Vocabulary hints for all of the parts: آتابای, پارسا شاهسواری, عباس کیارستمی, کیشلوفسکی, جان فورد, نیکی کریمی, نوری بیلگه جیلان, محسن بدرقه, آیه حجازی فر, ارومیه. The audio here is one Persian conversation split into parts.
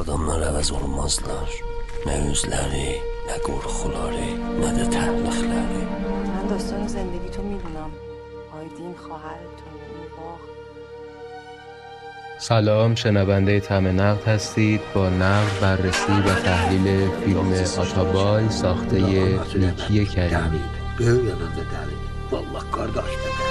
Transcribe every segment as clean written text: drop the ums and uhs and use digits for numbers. Adamlar əvəz olmazlar. Nə üzləri, nə qorxuları, nə də təhlükələri. Mən dostun zəndəgitü میدونم. آیدین خواهرتون این باغ. سلام، شنونده طعم نقد هستید با نقد بررسی و تحلیل فیلم آتابای ساخته نیکی کریمی. والله kardeş benim.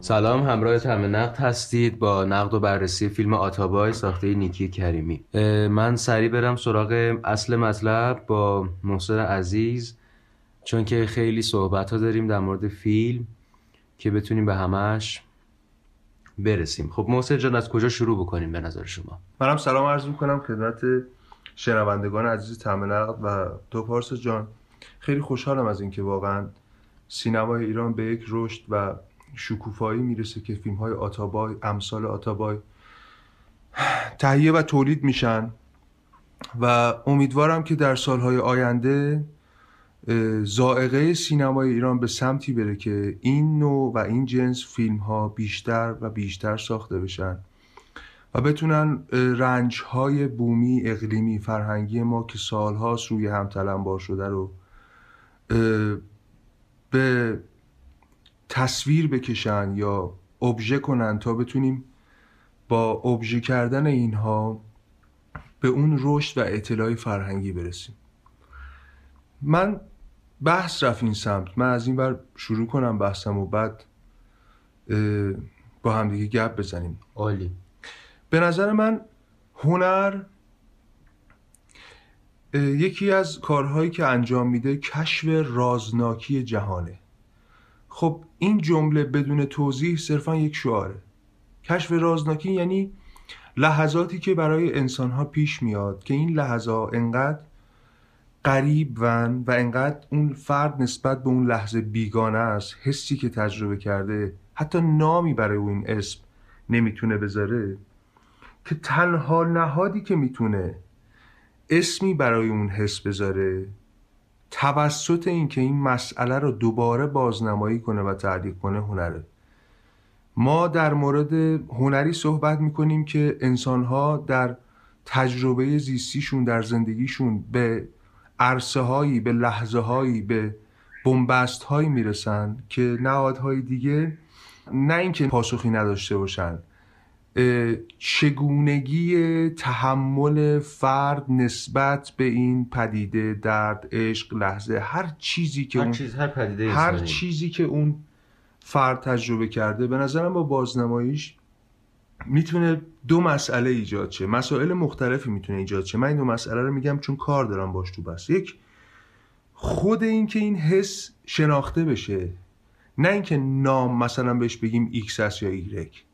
سلام، همراه طعم نقد هستید با نقد و بررسی فیلم آتابای ساخته نیکی کریمی. من سریع برم سراغ اصل مطلب با محسن عزیز، چون که خیلی صحبت ها داریم در مورد فیلم که بتونیم به همش برسیم. خب محسن جان، از کجا شروع بکنیم به نظر شما؟ منم سلام عرض میکنم خدمت شنوندگان عزیز طعم نقد و تو پارسا جان. خیلی خوشحالم از اینکه واقعا سینمای ایران به یک رشد و شکوفایی میرسه که فیلم‌های آتابای، امثال آتابای تهیه و تولید میشن و امیدوارم که در سالهای آینده ذائقه سینمای ایران به سمتی بره که این نوع و این جنس فیلم‌ها بیشتر و بیشتر ساخته بشن و بتونن رنج‌های بومی، اقلیمی، فرهنگی ما که سالها سوی هم تلمبار شده رو به تصویر بکشن یا ابژه کنن تا بتونیم با ابژه کردن اینها به اون رشد و اطلاع فرهنگی برسیم. من بحث رفت این سمت، من از این ور شروع کنم بحثم و بعد با همدیگه گپ بزنیم. عالی. به نظر من هنر یکی از کارهایی که انجام میده کشف رازناکی جهانه. خب این جمله بدون توضیح صرفا یک شعاره. کشف رازناکی یعنی لحظاتی که برای انسانها پیش میاد که این لحظات انقدر قریب و انقدر اون فرد نسبت به اون لحظه بیگانه است، حسی که تجربه کرده حتی نامی برای اون اسم نمیتونه بذاره، که تنها نهادی که میتونه اسمی برای اون حس بذاره توسط این که این مسئله رو دوباره بازنمایی کنه و تعلیق کنه هنره. ما در مورد هنری صحبت میکنیم که انسانها در تجربه زیستیشون، در زندگیشون به عرصه هایی، به لحظه هایی، به بنبست هایی میرسن که نهادهای دیگه نه اینکه پاسخی نداشته باشن، چگونگی تحمل فرد نسبت به این پدیده، درد، عشق، لحظه، هر چیزی که اون فرد تجربه کرده، به نظرم با بازنماییش میتونه دو مسئله ایجاد شه، مسائل مختلفی میتونه ایجاد شه. من این دو مسئله رو میگم چون کار دارم باش تو بس. یک، خود این که این حس شناخته بشه، نه اینکه نام مثلا بهش بگیم ایکس هست یا ایگرک،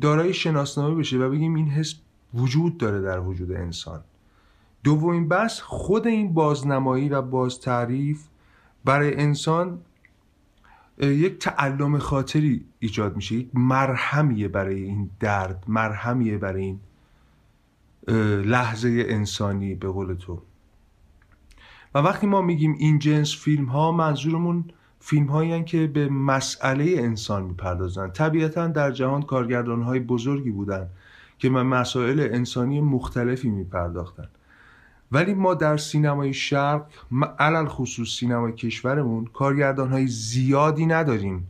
دارای شناسنامه بشه و بگیم این حس وجود داره در وجود انسان. دومین بحث، خود این بازنمایی و بازتعریف برای انسان یک تعلم خاطری ایجاد میشه، یک مرهمیه برای این درد، مرهمیه برای این لحظه انسانی به قول تو. و وقتی ما میگیم این جنس فیلم ها، منظورمون فیلم هایی هستند که به مسئله انسان میپردازن. طبیعتا در جهان کارگردان های بزرگی بودن که به مسائل انسانی مختلفی میپرداختن، ولی ما در سینمای شرق، علل خصوص سینمای کشورمون، کارگردان های زیادی نداریم،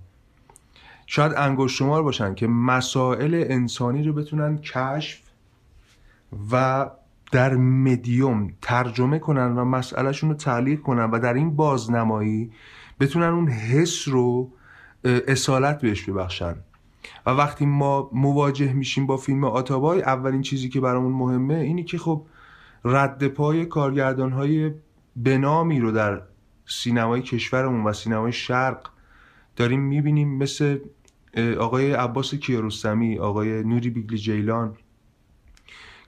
شاید انگشت شمار باشن که مسائل انسانی رو بتونن کشف و در مدیوم ترجمه کنن و مسئلهشون رو تعلیق کنن و در این بازنمایی بتونن اون حس رو اصالت بهش ببخشن. و وقتی ما مواجه میشیم با فیلم آتابای، اولین چیزی که برامون مهمه اینی که خب رد پای کارگردان‌های بنامی رو در سینمای کشورمون و سینمای شرق داریم میبینیم، مثل آقای عباس کیارستمی، آقای نوری بیلگه جیلان،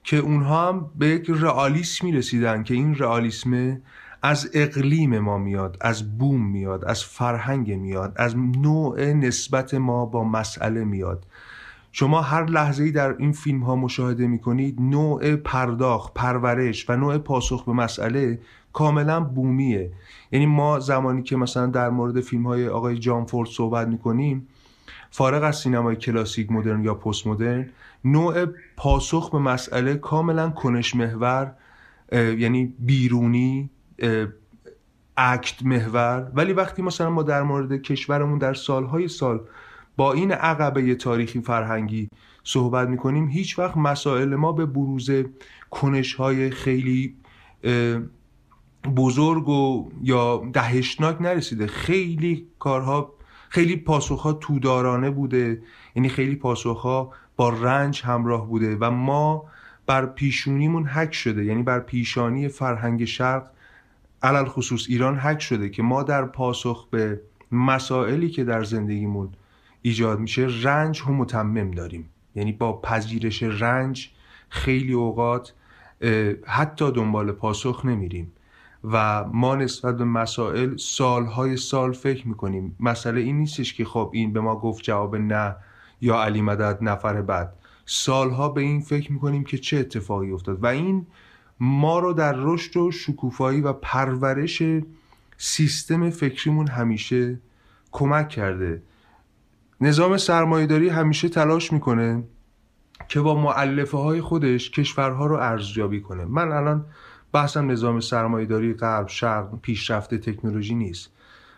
که اونها هم به یک رئالیسمی رسیدن که این رئالیسمه از اقلیم ما میاد، از بوم میاد، از فرهنگ میاد، از نوع نسبت ما با مسئله میاد. شما هر لحظه‌ای در این فیلم ها مشاهده میکنید، نوع پرداخت، پرورش و نوع پاسخ به مسئله کاملا بومیه. یعنی ما زمانی که مثلا در مورد فیلم‌های آقای جان فورد صحبت می‌کنیم، فارغ از سینمای کلاسیک، مدرن یا پست مدرن، نوع پاسخ به مسئله کاملا کنش محور، یعنی بیرونی، اکت محور. ولی وقتی مثلا ما در مورد کشورمون در سالهای سال با این عقبه تاریخی فرهنگی صحبت می‌کنیم، هیچ وقت مسائل ما به بروز کنش‌های خیلی بزرگ و یا دهشتناک نرسیده. خیلی کارها، خیلی پاسخها تودارانه بوده، یعنی خیلی پاسخها با رنج همراه بوده و ما بر پیشونیمون هک شده، یعنی بر پیشانی فرهنگ شرق علل خصوص ایران هک شده که ما در پاسخ به مسائلی که در زندگیمون ایجاد میشه رنج هم متمم داریم. یعنی با پذیرش رنج خیلی اوقات حتی دنبال پاسخ نمیریم و ما نسبت به مسائل سالهای سال فکر میکنیم. مسئله این نیستش که خب این به ما گفت جواب نه یا علی مدد نفر بعد. سالها به این فکر میکنیم که چه اتفاقی افتاد و این ما رو در رشد و شکوفایی و پرورش سیستم فکریمون همیشه کمک کرده. نظام سرمایه‌داری همیشه تلاش میکنه که با مؤلفه‌های خودش کشورها رو ارزیابی کنه. من الان بحثم نظام سرمایه‌داری غرب شرق، پیشرفت تکنولوژی نیست.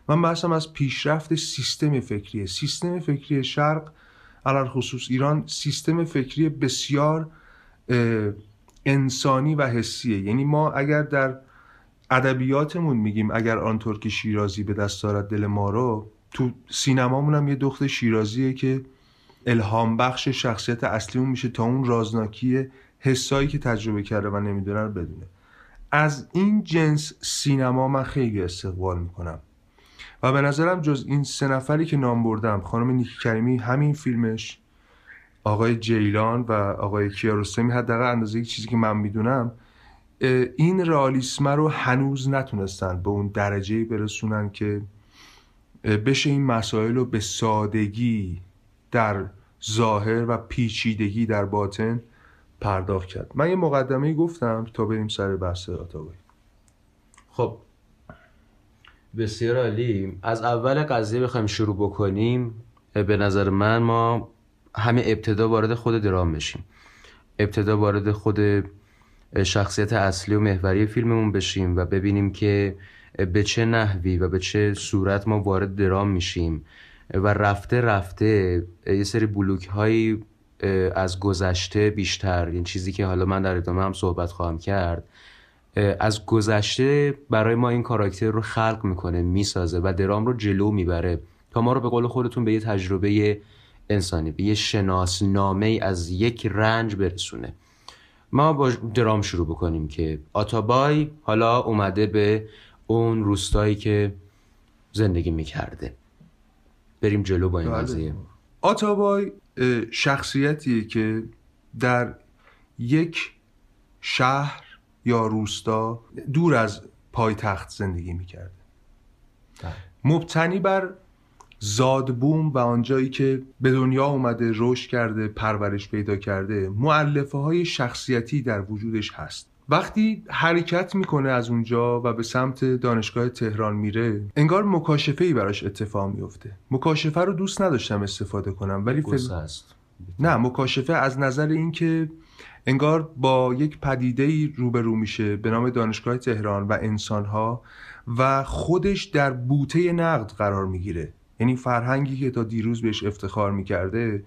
من بحثم از پیشرفت سیستم فکریه. سیستم فکری شرق، علل خصوص ایران، سیستم فکری بسیار انسانی و حسیه. یعنی ما اگر در ادبیاتمون میگیم اگر آنطور که شیرازی به دست دارد دل ما رو، تو سینمامون هم یه دخت شیرازیه که الهام بخش شخصیت اصلیمون میشه تا اون رازناکی حسایی که تجربه کرده و نمیدونه رو بدونه. از این جنس سینما من خیلی استقبال میکنم و به نظرم جز این سه نفری که نام بردم، خانم نیکی کریمی همین فیلمش، آقای جیلان و آقای کیارستمی، حداقل اندازه یک چیزی که من میدونم، این رئالیسم رو هنوز نتونستن به اون درجه برسونن که بشه این مسائل رو به سادگی در ظاهر و پیچیدگی در باطن پرداخت کرد. من یه مقدمه‌ای گفتم تا بریم سر بحث آتابای. خب بسیار عالی. از اول قضیه بخوایم شروع بکنیم، به نظر من ما همه ابتدا وارد خود درام بشیم، ابتدا وارد خود شخصیت اصلی و محوری فیلممون بشیم و ببینیم که به چه نحوی و به چه صورت ما وارد درام میشیم و رفته رفته یه سری بلوک هایی از گذشته بیشتر، این چیزی که حالا من در ادامه هم صحبت خواهم کرد، از گذشته برای ما این کاراکتر رو خلق میکنه، میسازه و درام رو جلو میبره تا ما رو به قول خودتون به یه تجربه انسانی، به یه شناسنامه از یک رنج برسونه. ما با درام شروع بکنیم که آتابای حالا اومده به اون روستایی که زندگی میکرده. بریم جلو با این قضیه. آتابای شخصیتیه که در یک شهر یا روستا دور از پایتخت زندگی میکرده، مبتنی بر زادبوم و آنجایی که به دنیا اومده، رشد کرده، پرورش پیدا کرده. مؤلفه‌های شخصیتی در وجودش هست. وقتی حرکت میکنه از اونجا و به سمت دانشگاه تهران میره، انگار مکاشفه‌ای براش اتفاق میفته. مکاشفه رو دوست نداشتم استفاده کنم ولی نه، مکاشفه از نظر این که انگار با یک پدیده‌ای روبرو میشه به نام دانشگاه تهران و انسانها و خودش در بوته نقد قرار میگیره. یعنی فرهنگی که تا دیروز بهش افتخار میکرده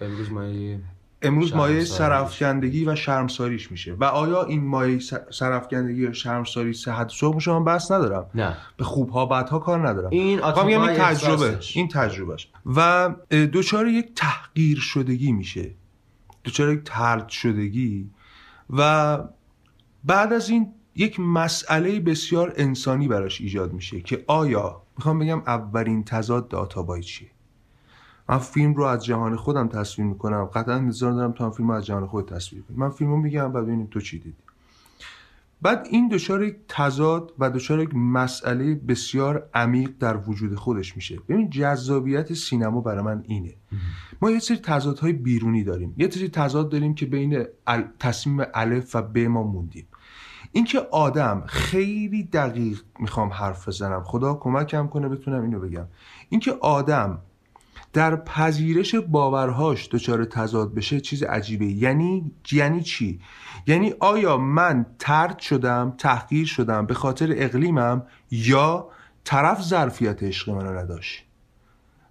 امروز مایه سرافکندگی و شرمساریش میشه. و آیا این مایه سرافکندگی و شرمساری صحت صبح میشه؟ من بحث ندارم، نه به خوبها بدها کار ندارم، این تجربهش و دوچار یک تحقیر شدگی میشه، دوچار یک طرد شدگی و بعد از این یک مسئله بسیار انسانی براش ایجاد میشه که آیا میخوام بگم اولین تضاد آتابای چیه؟ من فیلم رو از جهان خودم تصویر میکنم، قطعا انتظار دارم تو هم فیلم رو از جهان خود تصویر کنی. من فیلم رو میگم بعد ببینیم تو چی دیدی. بعد این دچار یک تضاد و دچار یک مسئله بسیار عمیق در وجود خودش میشه. ببین جذابیت سینما برای من اینه، ما یه سری تضادهای بیرونی داریم، یه سری تضاد داریم که بین تصمیم الف و ب ما موندیم. اینکه آدم خیلی دقیق میخوام حرف بزنم، خدا کمکم کنه بتونم اینو بگم، اینکه آدم در پذیرش باورهاش دچار تضاد بشه چیز عجیبه. یعنی چی؟ یعنی آیا من طرد شدم، تحقیر شدم به خاطر اقلیمم یا طرف ظرفیت عشق منو نداشت؟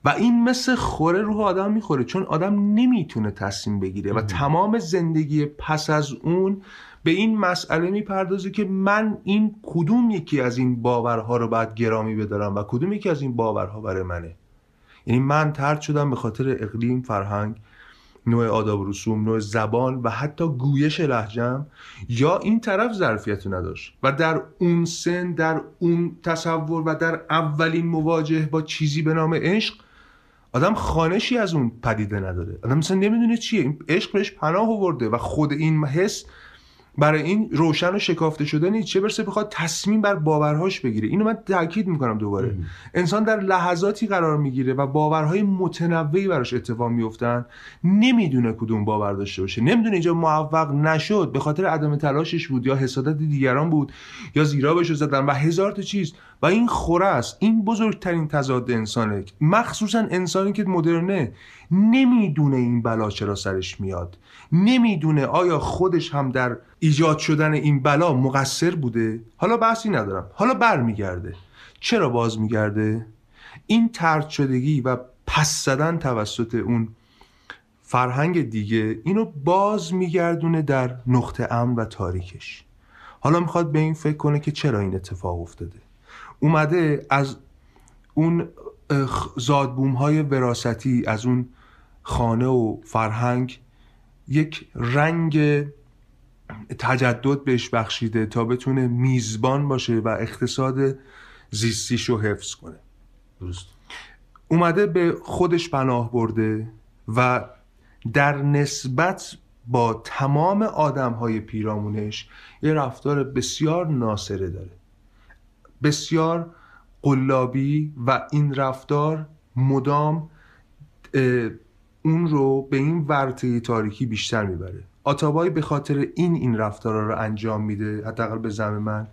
و این مثل خوره روح آدم میخوره، چون آدم نمیتونه تصمیم بگیره و تمام زندگی پس از اون به این مسئله میپردازه که من این کدوم یکی از این باورها رو باید گرامی بدارم و کدوم یکی از این باورها برای منه. یعنی من طرد شدم به خاطر اقلیم، فرهنگ، نوع آداب و رسوم، نوع زبان و حتی گویش لهجه‌ام، یا این طرف ظرفیت رو نداشت و در اون سن، در اون تصور و در اولین مواجهه با چیزی به نام عشق آدم خانشی از اون پدیده نداره. آدم مثلا نمیدونه چیه، عشق بهش پناه آورده و خود این حس برای این روشن و شکافته شده نیست، چه برسه بخواد تصمیم بر باورهاش بگیره. اینو من تاکید میکنم دوباره. انسان در لحظاتی قرار میگیره و باورهای متنوعی براش اتفاق میافتن، نمیدونه کدوم باور داشته باشه، نمیدونه اینجا موفق نشد به خاطر عدم تلاشش بود یا حسادت دیگران بود یا زیرا بهش زدن و هزار تا چیز. و این خوره است، این بزرگترین تضاد انسانه، مخصوصا انسانی که مدرنه، نمیدونه این بلا چرا سرش میاد، نمیدونه آیا خودش هم در ایجاد شدن این بلا مقصر بوده. حالا بحثی ندارم، حالا برمیگرده. چرا باز میگرده؟ این طرد شدگی و پس زدن توسط اون فرهنگ دیگه اینو باز میگردونه در نقطه امن و تاریکش. حالا میخواد به این فکر کنه که چرا این اتفاق افتاده. اومده از اون زادبوم‌های وراثتی، از اون خانه و فرهنگ یک رنگ تجدد بهش بخشیده تا بتونه میزبان باشه و اقتصاد زیستیش رو حفظ کنه. درست. اومده به خودش پناه برده و در نسبت با تمام آدم‌های پیرامونش یه رفتار بسیار ناسره داره، بسیار قلابی، و این رفتار مدام اون رو به این ورطه تاریکی بیشتر میبره. آتابای به خاطر این رفتارها رو انجام میده، حداقل به زعم من،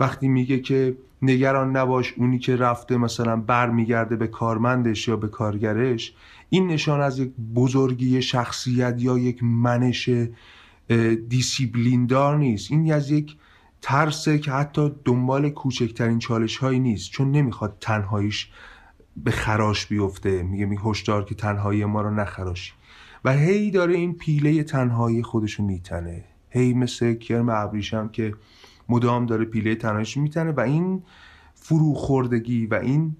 وقتی میگه که نگران نباش اونی که رفته مثلا بر میگرده به کارمندش یا به کارگرش. این نشان از یک بزرگی شخصیت یا یک منش دیسیپلین دار نیست، این از یک ترسه که حتی دنبال کوچکترین چالش هایی نیست، چون نمیخواد تنهاییش به خراش بیفته. میگه هشدار که تنهایی ما رو نخراشی، و هی داره این پیله تنهایی خودشو میتنه، هی مثل کرم ابریشم که مدام داره پیله تنهاییش میتنه و این فروخوردگی و این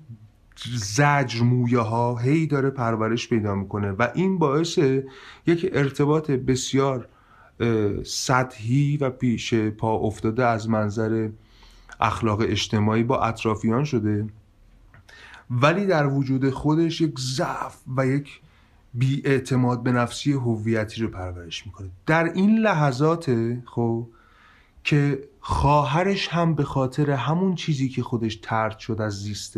زجر مویه ها هی داره پرورش پیدا میکنه و این باعث یک ارتباط بسیار سطحی و پیش پا افتاده از منظر اخلاق اجتماعی با اطرافیان شده، ولی در وجود خودش یک ضعف و یک بی‌اعتماد به نفسی هویتی رو پرورش میکنه. در این لحظات خب که خواهرش هم به خاطر همون چیزی که خودش طرد شد از زیست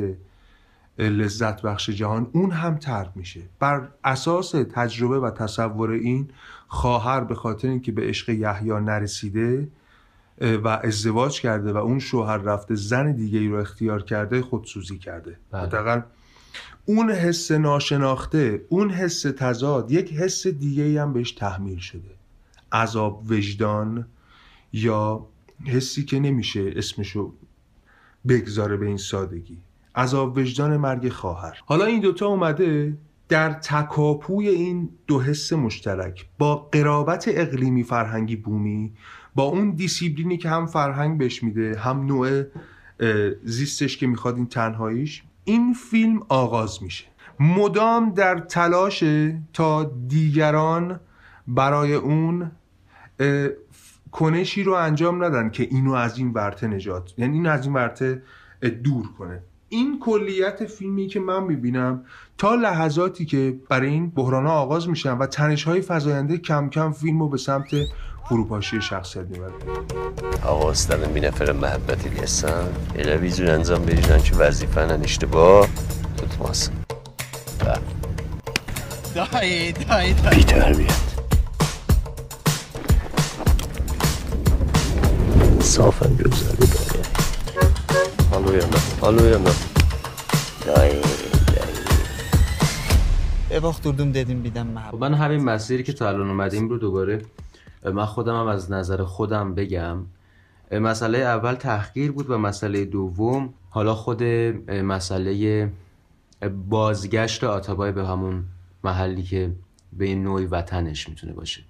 لذت بخش جهان، اون هم طرد میشه. بر اساس تجربه و تصور این، خواهر به خاطر اینکه به عشق یحیی نرسیده و ازدواج کرده و اون شوهر رفته زن دیگه‌ای رو اختیار کرده، خودسوزی کرده. حداقل اون حس ناشناخته، اون حس تضاد، یک حس دیگه‌ای هم بهش تحمیل شده، عذاب وجدان یا حسی که نمیشه اسمشو بگذاره به این سادگی، عذاب وجدان مرگ خواهر. حالا این دوتا اومده در تکاپوی این دو حس مشترک با قرابت اقلیمی فرهنگی بومی، با اون دیسیپلینی که هم فرهنگ بهش میده هم نوع زیستش که میخواد این تنهاییش، این فیلم آغاز میشه. مدام در تلاشه تا دیگران برای اون کنشی رو انجام ندن که اینو از این ورطه نجات، یعنی اینو از این ورطه دور کنه. این کلیت فیلمی که من میبینم تا لحظاتی که برای این بحران‌ها آغاز میشن و تنش‌های فزاینده کم کم فیلمو به سمت فروپاشی شخصیت میبره. آقا اصلا بی نفر محبتی لیسن الویزیون انجام بریدن که وظیفه‌ن اشتباه تطماس. دای بی تربیت. انصافا جوزه دایی. Alıyım ben. Dayı. Vakit durdum dedim birden merhaba. Ben همین مسیری که تا الان اومدیم رو دوباره من خودم هم از نظر خودم بگم. مسئله اول تحقیر بود و مسئله دوم حالا خود مسئله بازگشت آتابای به همون محلی که به این نوعی وطنش میتونه باشه.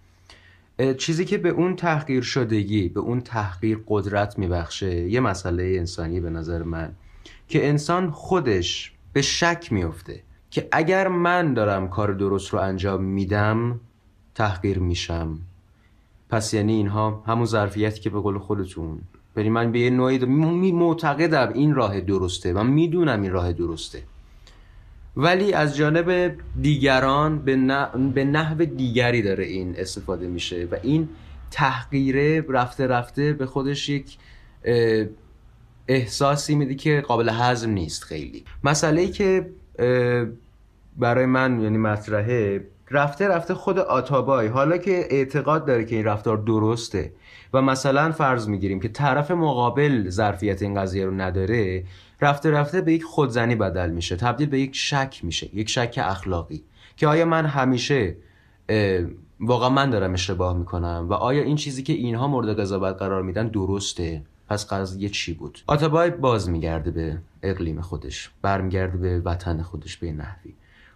چیزی که به اون تحقیر شدگی، به اون تحقیر قدرت میبخشه یه مسئله انسانی به نظر من که انسان خودش به شک میفته که اگر من دارم کار درست رو انجام میدم تحقیر میشم. پس یعنی اینها همون ظرفیتی که به قول خودتون بری من به یه نوعی معتقدم این راه درسته، من میدونم این راه درسته، ولی از جانب دیگران به نحو دیگری داره این استفاده میشه و این تحقیره رفته رفته به خودش یک احساسی میده که قابل هضم نیست. خیلی مسئله‌ای که برای من یعنی مطرحه رفته رفته خود آتابای حالا که اعتقاد داره که این رفتار درسته و مثلا فرض میگیریم که طرف مقابل ظرفیت این قضیه رو نداره، رفته رفته به یک خودزنی بدل میشه، تبدیل به یک شک میشه، یک شک اخلاقی که آیا من همیشه واقعا من دارم اشتباه میکنم و آیا این چیزی که اینها مورد قضاوت قرار میدن درسته؟ پس قضیه چی بود؟ آتابای باز میگرده به اقلیم خودش، برمیگرده به وطن خودش به نحوی.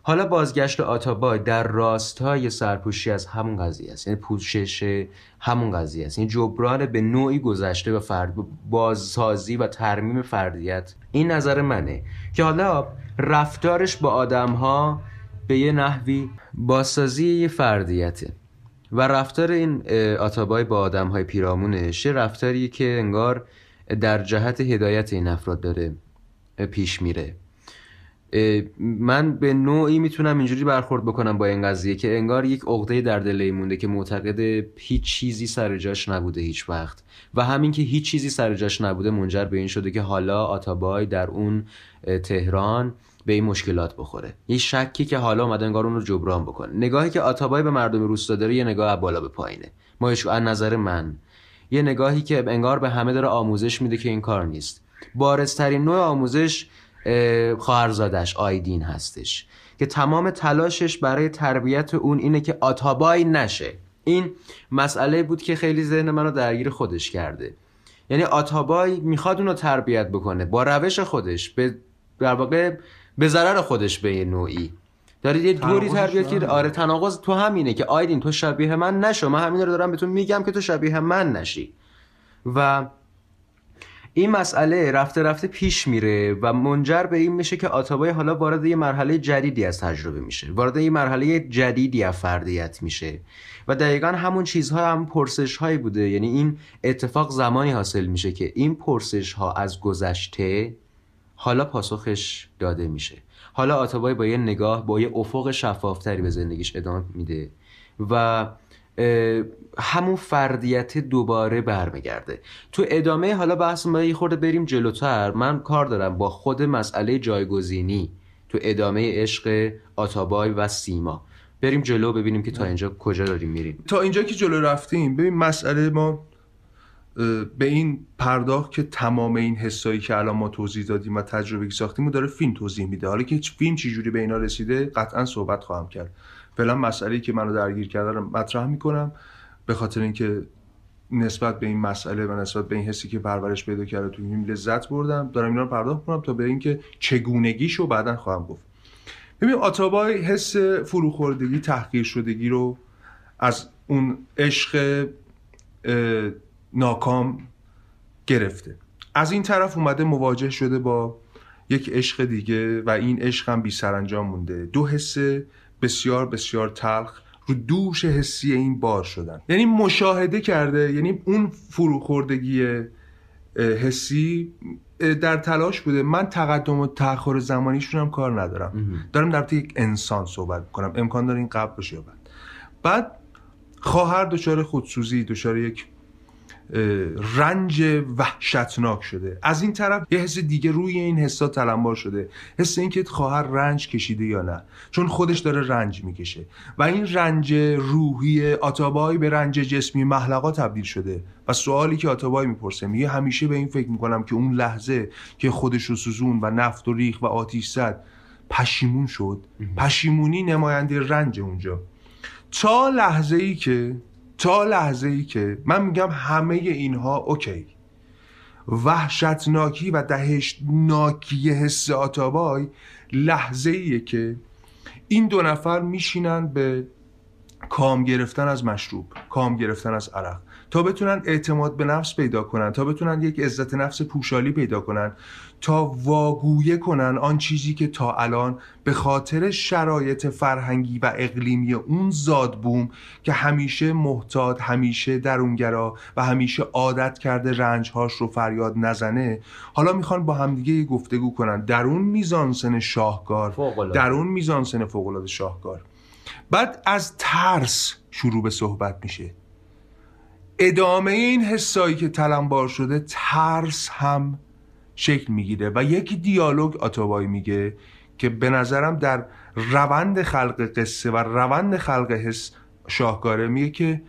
حالا بازگشت آتابای در راستای سرپوشی از همون قضیه است، یعنی پوشش همون قضیه است، یعنی جبران به نوعی گذشته و فرد، بازسازی و ترمیم فردیت. این نظر منه که حالا رفتارش با آدم‌ها به یه نحوی بازسازی یه فردیته و رفتار این آتابای با آدم‌های پیرامونش رفتاریه که انگار در جهت هدایت این افراد داره پیش میره. من به نوعی میتونم اینجوری برخورد بکنم با این قضیه که انگار یک عقده در دل مونده که معتقد هیچ چیزی سر جاش نبوده هیچ وقت و همین که هیچ چیزی سر جاش نبوده منجر به این شده که حالا آتابای در اون تهران به این مشکلات بخوره. یه شکی که حالا اومده انگار اون رو جبران بکنه. نگاهی که آتابای به مردم روستا داره یه نگاه از بالا به پایینه. ما از نظر من یه نگاهی که انگار به همه داره آموزش میده که این کار نیست. بارزترین نوع آموزش خواهرزادش آیدین هستش که تمام تلاشش برای تربیت اون اینه که آتابای نشه. این مسئله بود که خیلی ذهن منو درگیر خودش کرده. یعنی آتابای میخواد اونو تربیت بکنه با روش خودش، در واقع به ضرر خودش به یه نوعی دارید یه دوری تربیت کرد. آره تناقض تو همینه که آیدین تو شبیه من نشو، من همین رو دارم به تو میگم که تو شبیه من نشی و این مسئله رفته رفته پیش میره و منجر به این میشه که آتابای حالا وارد یه مرحله جدیدی از تجربه میشه، وارد یه مرحله جدیدی از فردیت میشه و دقیقا همون چیزها هم پرسش هایی بوده. یعنی این اتفاق زمانی حاصل میشه که این پرسش ها از گذشته حالا پاسخش داده میشه. حالا آتابای با یه نگاه، با یه افق شفافتری به زندگیش ادامه میده و همون فردیت دوباره برمیگرده. تو ادامه حالا بحث ما یه خورده بریم جلوتر، من کار دارم با خود مسئله جایگزینی تو ادامه عشق آتابای و سیما. بریم جلو ببینیم که تا اینجا کجا داریم میریم. تا اینجا که جلو رفتیم ببین مسئله ما به این پرداخت که تمام این حسایی که الان ما توضیح دادیم و تجربه ساختیم رو داره فیلم توضیح میده. حالا که فیلم چجوری به اینا رسیده قطعا صحبت خواهم کرد. فعلا مسئله‌ای که منو درگیر کرده رو مطرح میکنم به خاطر اینکه نسبت به این مسئله و نسبت به این حسی که پرورش پیدا کرده تو این لذت بردم. دارم اینا رو پرداخت کنم تا به اینکه چگونگیشو بعداً خواهم گفت. ببین آتابای حس فروخوردگی، تحقیر شدگی رو از اون عشق ناکام گرفته. از این طرف اومده مواجه شده با یک عشق دیگه و این عشق هم بی سرانجام مونده. دو حس بسیار بسیار تلخ رو دوش حسی این بار شدن. یعنی مشاهده کرده، یعنی اون فروخوردگی حسی در تلاش بوده. من تقدم و تأخر زمانیشون هم کار ندارم. دارم در مورد یک انسان صحبت می‌کنم. امکان داره این قبل بشه یا بعد. بعد خواهر دچار خودسوزی، دچار یک رنج وحشتناک شده. از این طرف یه حس دیگه روی این حسا تلمبار شده، حس این که خواهر رنج کشیده یا نه، چون خودش داره رنج میکشه و این رنج روحی آتابای به رنج جسمی محلقا تبدیل شده. و سوالی که آتابای میپرسه، میگه همیشه به این فکر میکنم که اون لحظه که خودش رو سوزون و نفت و ریخ و آتیش زد پشیمون شد. پشیمونی نماینده رنج اونجا. تا لحظه ای که من میگم همه اینها اوکی. وحشتناکی و دهشتناکی حس آتابای لحظه ایه که این دو نفر میشینن به کام گرفتن از مشروب، کام گرفتن از عرق، تا بتونن اعتماد به نفس پیدا کنن، تا بتونن یک عزت نفس پوشالی پیدا کنن، تا واگویه کنن آن چیزی که تا الان به خاطر شرایط فرهنگی و اقلیمی اون زادبوم که همیشه محتاط، همیشه درونگرا و همیشه عادت کرده رنجهاش رو فریاد نزنه، حالا میخوان با همدیگه یه گفتگو کنن در اون میزانسن شاهکار، در اون میزانسن فوق‌العاده شاهکار. بعد از ترس شروع به صحبت میشه. ادامه این حسایی که تلمبار شده، ترس هم شکل میگیره و یکی دیالوگ آتابای میگه که به نظرم در روند خلق قصه و روند خلق حس شاهکاره. میگه که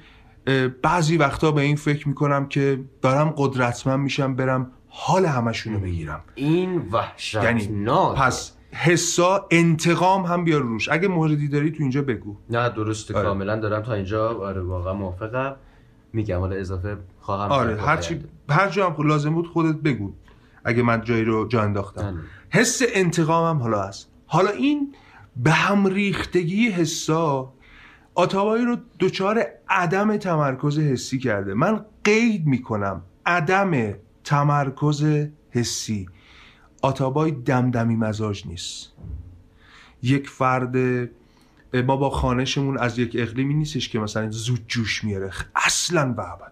بعضی وقتا به این فکر میکنم که دارم قدرتمند میشم برم حال همشونو بگیرم. این وحشتناک. پس حسا انتقام هم بیار روش. اگه موردی داری تو اینجا بگو. نه درسته. آره. کاملا دارم تا اینجا. آره واقعا موافقم. میگم حالا اضافه خواهم. آره هر جا هم لازم بود خودت بگو اگه من جایی رو جا انداختم. حس انتقام هم حالا هست. حالا این به هم ریختگی حسا آتابایی رو دچار عدم تمرکز حسی کرده. من قید میکنم عدم تمرکز حسی. آتابای دمدمی مزاج نیست. یک فرد ما با خانشمون از یک اقلیمی نیستش که مثلا زود جوش میاره، اصلا به ابدا.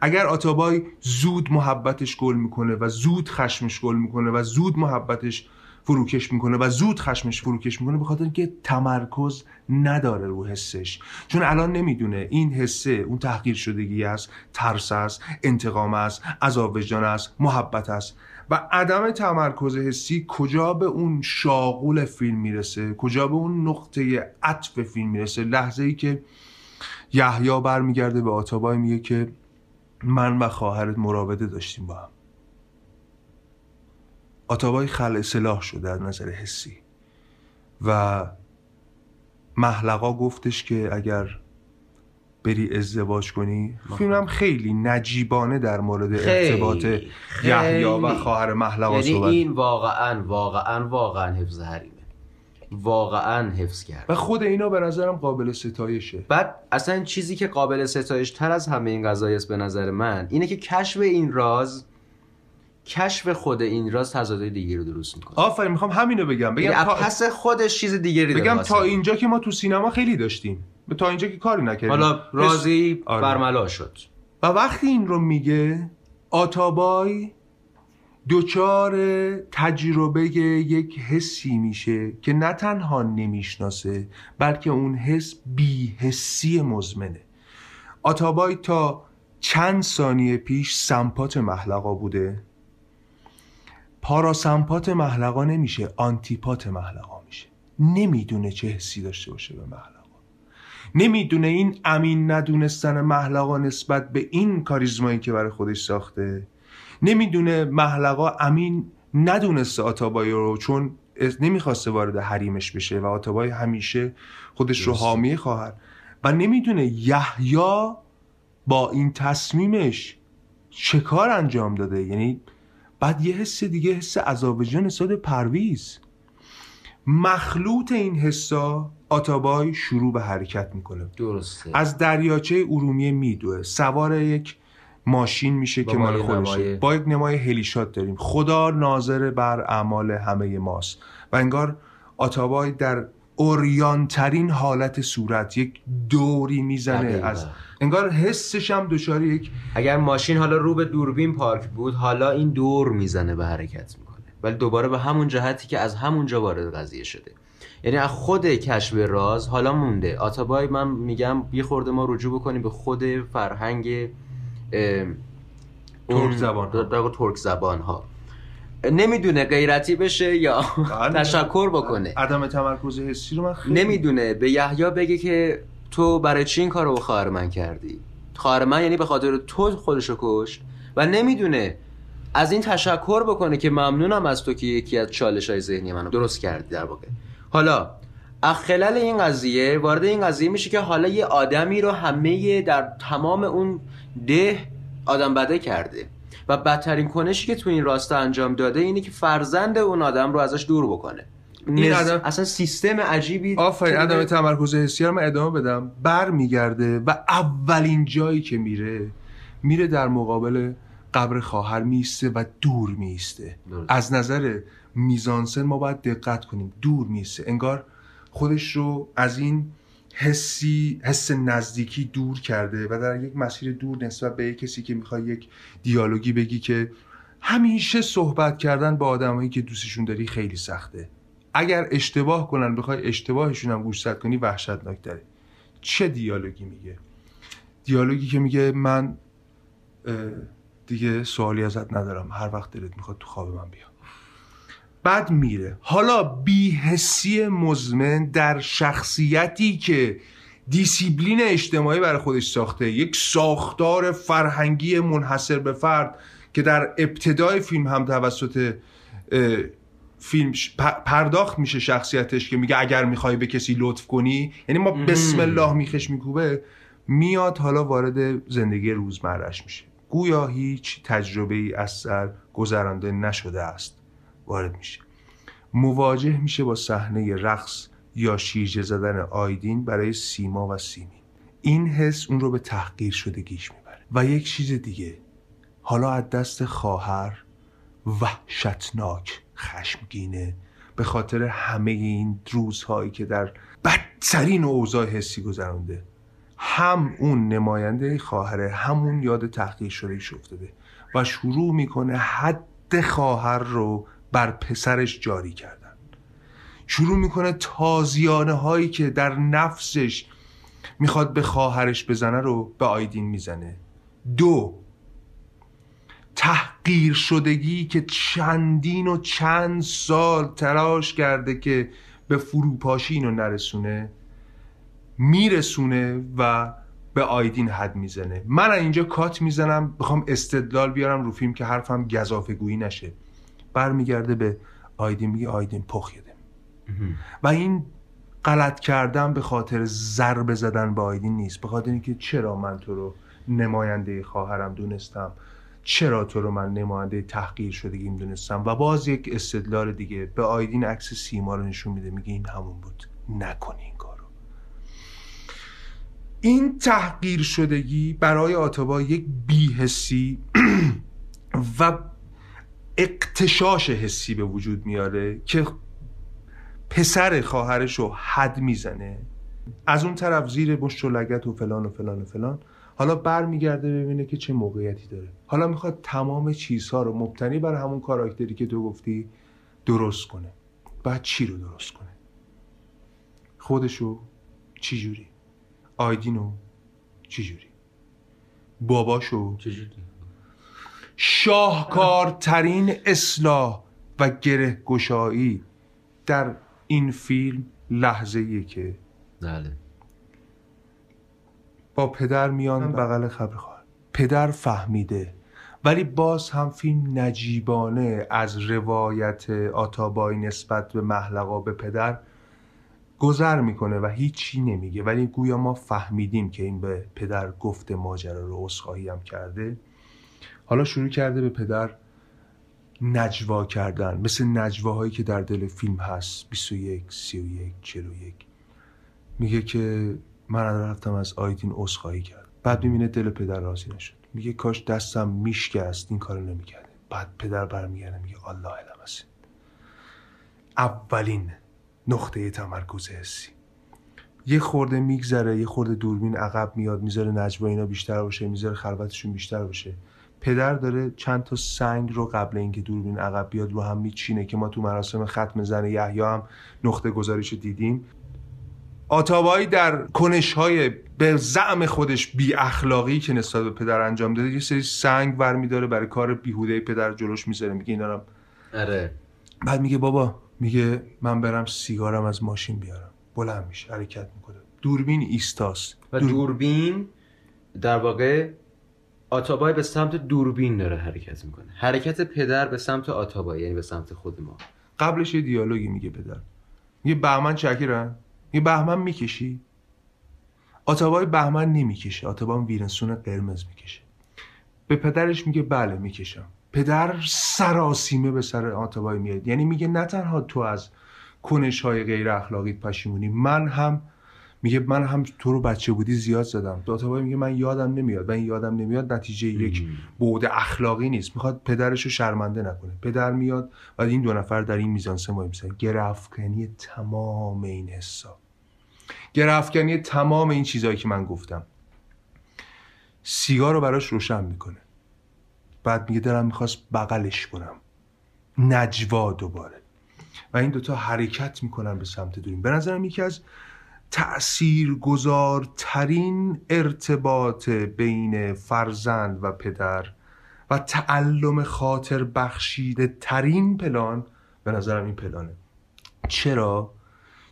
اگر آتابای زود محبتش گل میکنه و زود خشمش گل میکنه و زود محبتش فروکش میکنه و زود خشمش فروکش میکنه، به خاطر که تمرکز نداره رو حسش، چون الان نمیدونه این حسه اون تحقیر شدگی است، ترس است، انتقام است، عذاب وجدان است، محبت است. و عدم تمرکز حسی کجا به اون شاغول فیلم میرسه، کجا به اون نقطه عطف فیلم میرسه. لحظه‌ای که یحیی برمیگرده به آتابای میگه که من و خواهرت مراوده داشتیم با هم. آتابای خلع سلاح شده از نظر حسی و محلقا گفتش که اگر بری ازدواج کنی. فیلمم خیلی نجیبانه در مورد ارتباط یحیی و خواهر محلقا صحبت. یعنی این واقعا حفظ حریمه. واقعا حفظ کرد. و خود اینا به نظرم قابل ستایشه. بعد اصلا چیزی که قابل ستایش تر از همه این قضایا است به نظر من اینه که کشف خود این راز تضاد دیگه رو درست میکنه. آفرین، میخوام همینو بگم پس خودش چیز دیگری بگم تا اینجا که ما تو سینما خیلی داشتیم، تا اینجا که کاری نکردیم، حالا رازی برملا شد. و وقتی این رو میگه، آتابای دوچار تجربه یک حسی میشه که نه تنها نمیشناسه بلکه اون حس بی‌حسی مزمنه. آتابای تا چند ثانیه پیش سمپات محلقا بوده، پاراسمپات محلقا نمیشه، آنتیپات محلقا میشه. نمیدونه چه حسی داشته باشه به محلقا، نمیدونه این امین ندونستن محلقا نسبت به این کاریزمایی که برای خودش ساخته، نمیدونه محلقا امین ندونسته آتابای رو چون نمیخواسته وارد حریمش بشه و آتابای همیشه خودش رو حامی خواهر، و نمیدونه یحیی با این تصمیمش چه کار انجام داده. یعنی بعد یه حس دیگه، حس عذاب وجدان نسبت به پرویز. مخلوط این حسا آتابای شروع به حرکت میکنه. درسته. از دریاچه ارومیه میدوه، سوار یک ماشین میشه که مال خودشه. با یک نمای هلیشات داریم، خدا ناظر بر اعمال همه ماست. و انگار آتابای در اوریانترین حالت صورت یک دوری میزنه. از انگار حسش هم دچار یک، اگر ماشین حالا رو به دوربین پارک بود، حالا این دور میزنه به حرکت میکنه، ولی دوباره به همون جهتی که از همونجا وارد قضیه شده. یعنی از خود کشف راز حالا مونده. آتابای من میگم بی خورده ما رجوع بکنیم به خود فرهنگ ترک زبان ها نمیدونه غیرتی بشه یا تشکر بکنه. عدم تمرکز حسی رو من خیلی نمیدونه به یحیی بگه که تو برای چی این کارو خواهر من کردی؟ خواهر من یعنی به خاطر تو خودشو کشت و نمیدونه از این تشکر بکنه که ممنونم از تو که یکی از چالش‌های ذهنی منو درست کردی در واقع. حالا از خلال این قضیه وارد این قضیه میشه که حالا یه آدمی رو همه در تمام اون ده آدم بده کرده و بدترین کنشی که تو این راستا انجام داده اینه که فرزند اون آدم رو ازش دور بکنه. این آدم اصلا سیستم عجیبی آفرین آدم تمرکز حسی رو ادامه بدم برمیگرده و اولین جایی که میره در مقابل قبر خواهر میسته و دور میسته. از نظر میزانسن ما باید دقت کنیم. دور میسته انگار خودش رو از این حس نزدیکی دور کرده و در یک مسیر دور نسبت به یک کسی که میخوای یک دیالوگی بگی که همیشه صحبت کردن با آدمایی که دوستشون داری خیلی سخته. اگر اشتباه کنن بخوای اشتباهشون هم گوشزد کنی وحشتناک داره. چه دیالوگی میگه؟ دیالوگی که میگه من دیگه سوالی ازت ندارم، هر وقت دلت میخواد تو خواب من بیا. بعد میره. حالا بی‌حسی مزمن در شخصیتی که دیسیپلین اجتماعی برای خودش ساخته، یک ساختار فرهنگی منحصر به فرد که در ابتدای فیلم هم توسط فیلم پرداخت میشه شخصیتش که میگه اگر میخوای به کسی لطف کنی، یعنی ما بسم الله میخش میکوبه، میاد حالا وارد زندگی روزمرهش میشه. گویا هیچ تجربه ای از سر گذرانده نشده است. وارد میشه، مواجه میشه با صحنه رقص یا شیرجه زدن آیدین برای سیما و سیمین. این حس اون رو به تحقیر شدگیش میبره. و یک چیز دیگه، حالا از دست خواهر وحشتناک خشمگینه به خاطر همه این روزهایی که در بدترین اوضاع حسی گذرانده. هم اون نماینده خواهره، همون یاد تحقیر شدگیش افتاده و شروع میکنه حد خواهر رو بر پسرش جاری کردن. شروع میکنه تازیانه هایی که در نفسش میخواد به خواهرش بزنه رو به آیدین میزنه. دو، تحقیر شدگی که چندین و چند سال تلاش کرده که به فروپاشی اینو نرسونه، میرسونه و به آیدین حد میزنه. من اینجا کات میزنم، بخوام استدلال بیارم رو فیلم که حرفم گزافه‌گویی نشه. برمیگرده به آیدین میگه آیدین پخیده و این غلط کردن به خاطر ضربه زدن به آیدین نیست، به خاطر اینکه چرا من تو رو نماینده خواهرم دونستم، چرا تو رو من نماینده تحقیر شدگیم دونستم. و باز یک استدلال دیگه به آیدین، عکس سیما رو نشون میده، میگه این همون بود، نکن این کارو. این تحقیر شدگی برای آتابای یک بی‌حسی و اقتشاش حسی به وجود میاره که پسر خواهرش رو حد میزنه. از اون طرف زیر مشت و لگت و فلان و فلان و فلان. حالا بر میگرده ببینه که چه موقعیتی داره. حالا میخواد تمام چیزها رو مبتنی بر همون کاراکتری که تو گفتی درست کنه. بعد چی رو درست کنه؟ خودشو چی جوری؟ آیدینو چی جوری؟ باباشو چی جوری؟ شاهکارترین اصلاح و گره‌گشایی در این فیلم لحظه‌ایه که با پدر میان بغل خبر خواهر. پدر فهمیده، ولی باز هم فیلم نجیبانه از روایت آتابای نسبت به محلقا به پدر گذر میکنه و هیچی نمیگه، ولی گویا ما فهمیدیم که این به پدر گفته، ماجرا رو عذرخواهی هم کرده. حالا شروع کرده به پدر نجوا کردن، مثل نجواهایی که در دل فیلم هست. 21 31 41 میگه که من رفتم از آیدین عذرخواهی کرد. بعد میبینه دل پدر راضی نشد، میگه کاش دستم میشکست این کارو نمیکرد. بعد پدر برمیگرده میگه الله الامسین. اولین نقطه تمرکز حسی. یه خورده میگذره، یه خورده دوربین عقب میاد، میذاره نجوا اینا بیشتر باشه، میذاره خلوتشون بیشتر باشه. پدر داره چند تا سنگ رو قبل اینکه دوربین عقب بیاد رو هم میچینه که ما تو مراسم ختم زن یحیی هم نقطه گذاریشو دیدیم. آتابای در کنش‌های به زعم خودش بی اخلاقی که نسبت به پدر انجام داده یه سری سنگ برمی‌داره برای کار بیهوده پدر جلوش می‌ذاره، میگه اینا رو آره. بعد میگه بابا، میگه من برم سیگارم از ماشین بیارم. بلند میشه، حرکت میکنه، دوربین ایستاست و دوربین در واقع آتابای به سمت دوربین داره حرکت میکنه، حرکت پدر به سمت آتابای، یعنی به سمت خود ما. قبلش یه دیالوگی میگه پدر، میگه بهمن چاکرن، میگه بهمن میکشی؟ آتابای بهمن نمیکشه، آتابای ویرنسون قرمز میکشه. به پدرش میگه بله میکشم. پدر سراسیمه به سر آتابای میاد، یعنی میگه نه تنها تو از کنش‌های غیر اخلاقیت پشیمونی، من هم تو رو بچه بودی زیاد زدم. آتابای میگه من یادم نمیاد، نتیجه یک بعد اخلاقی نیست. میخواد پدرشو شرمنده نکنه. پدر میاد و این دو نفر در این میزانسه مهم سن گرفتنی تمام این حساب، گرفتنی تمام این چیزایی که من گفتم. سیگار رو براش روشن میکنه، بعد میگه دلم میخواست بغلش کنم، نجوا دوباره. و این دوتا حرکت میکنن به سمت دوربین. به نظرم یکی از تأثیرگذارترین ارتباط بین فرزند و پدر و تعلم خاطر بخشیده ترین پلان به نظرم این پلانه. چرا؟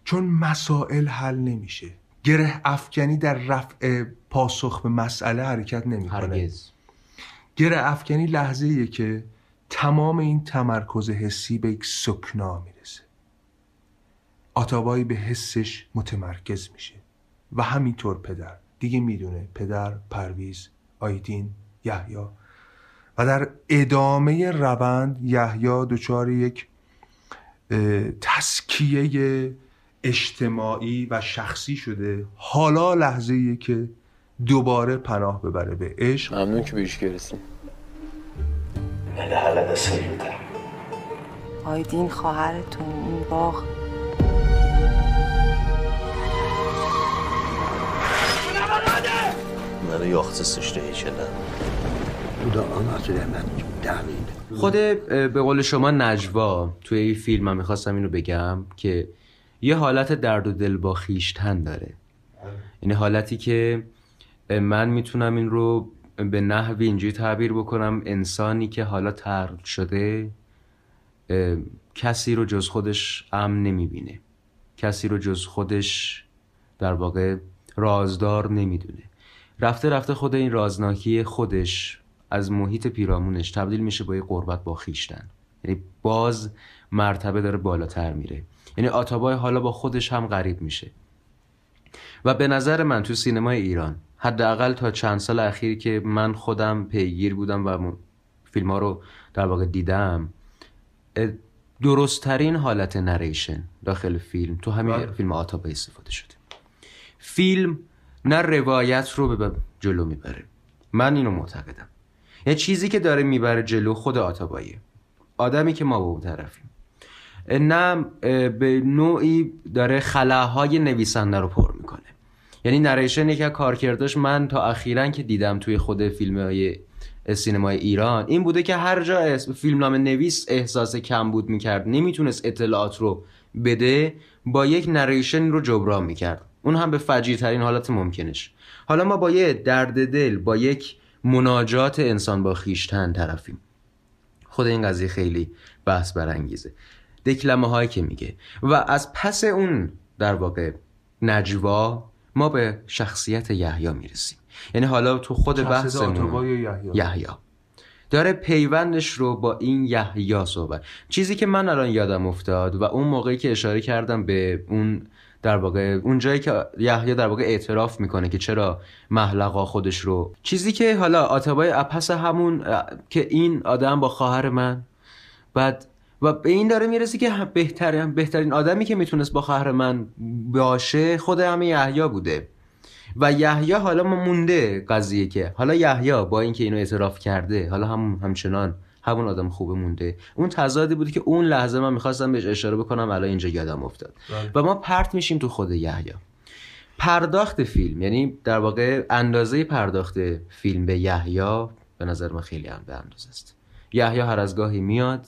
چون مسائل حل نمیشه. گره افکنی در رفع پاسخ به مسئله حرکت نمیکنه. هرگز. گره افکنی لحظه‌ایه که تمام این تمرکز حسی به یک سکنا میرسه. آتابای به حسش متمرکز میشه و همینطور پدر دیگه میدونه. پدر، پرویز، آیدین، یحیی. و در ادامه روند یحیی دچار یک تسکیه اجتماعی و شخصی شده. حالا لحظه‌ایه که دوباره پناه ببره به عشق. ممنون که بهش رسیدیم. آیدین خواهرتون، این باغ خود به قول شما نجوا توی این فیلم. من میخواستم اینو بگم که یه حالت درد و دل با خیشتن داره، این حالتی که من میتونم این رو به نحوی اینجوری تعبیر بکنم، انسانی که حالا طرد شده کسی رو جز خودش امن نمیبینه، کسی رو جز خودش در واقع رازدار نمیدونه. رفته رفته خود این رازناکی خودش از محیط پیرامونش تبدیل میشه به غربت با خیشتن، یعنی باز مرتبه داره بالاتر میره، یعنی آتابای حالا با خودش هم غریب میشه. و به نظر من تو سینمای ایران حداقل تا چند سال اخیر که من خودم پیگیر بودم و فیلم‌ها رو در واقع دیدم، درست‌ترین حالت نریشن داخل فیلم تو همین فیلم آتابای استفاده شده. فیلم نه روایت رو به جلو میبره، من اینو معتقدم. یه چیزی که داره میبره جلو خود آتابایه، آدمی که ما با اون طرفیم، نه به نوعی داره خلاهای نویسنده رو پر میکنه. یعنی نریشن یکی کارکرداش من تا اخیراً که دیدم توی خود فیلم‌های سینمای ایران این بوده که هر جا فیلمنامه نویس احساس کمبود میکرد، نمیتونست اطلاعات رو بده، با یک نریشن رو جبران میکرد، اون هم به فجیع ترین حالت ممکنش. حالا ما با یه درد دل، با یک مناجات انسان با خیشتن طرفیم. خود این قضیه خیلی بحث برانگیزه، دکلمه هایی که میگه. و از پس اون در واقع نجوا ما به شخصیت یحیی میرسیم، یعنی حالا تو خود بحثمون یحیی داره پیوندش رو با این یحیی صحبت. چیزی که من الان یادم افتاد و اون موقعی که اشاره کردم به اون در واقع اون جایی که یحیی در واقع اعتراف میکنه که چرا محلقا خودش رو، چیزی که حالا آتابای اپس همون که این آدم با خواهر من، بعد و به این داره میرسی که بهترین آدمی که میتونست با خواهر من باشه خود همه یحیی بوده. و یحیی حالا مونده قضیه که حالا یحیی با اینکه اینو اعتراف کرده، حالا همچنان همون آدم خوبه مونده. اون تضادی بوده که اون لحظه من میخواستم بهش اشاره بکنم، الان اینجا یادم افتاد. و ما پرت میشیم تو خود یحیی. پرداخت فیلم، یعنی در واقع اندازه پرداخت فیلم به یحیی به نظر من خیلی هم به اندازه است. یحیی هر از گاهی میاد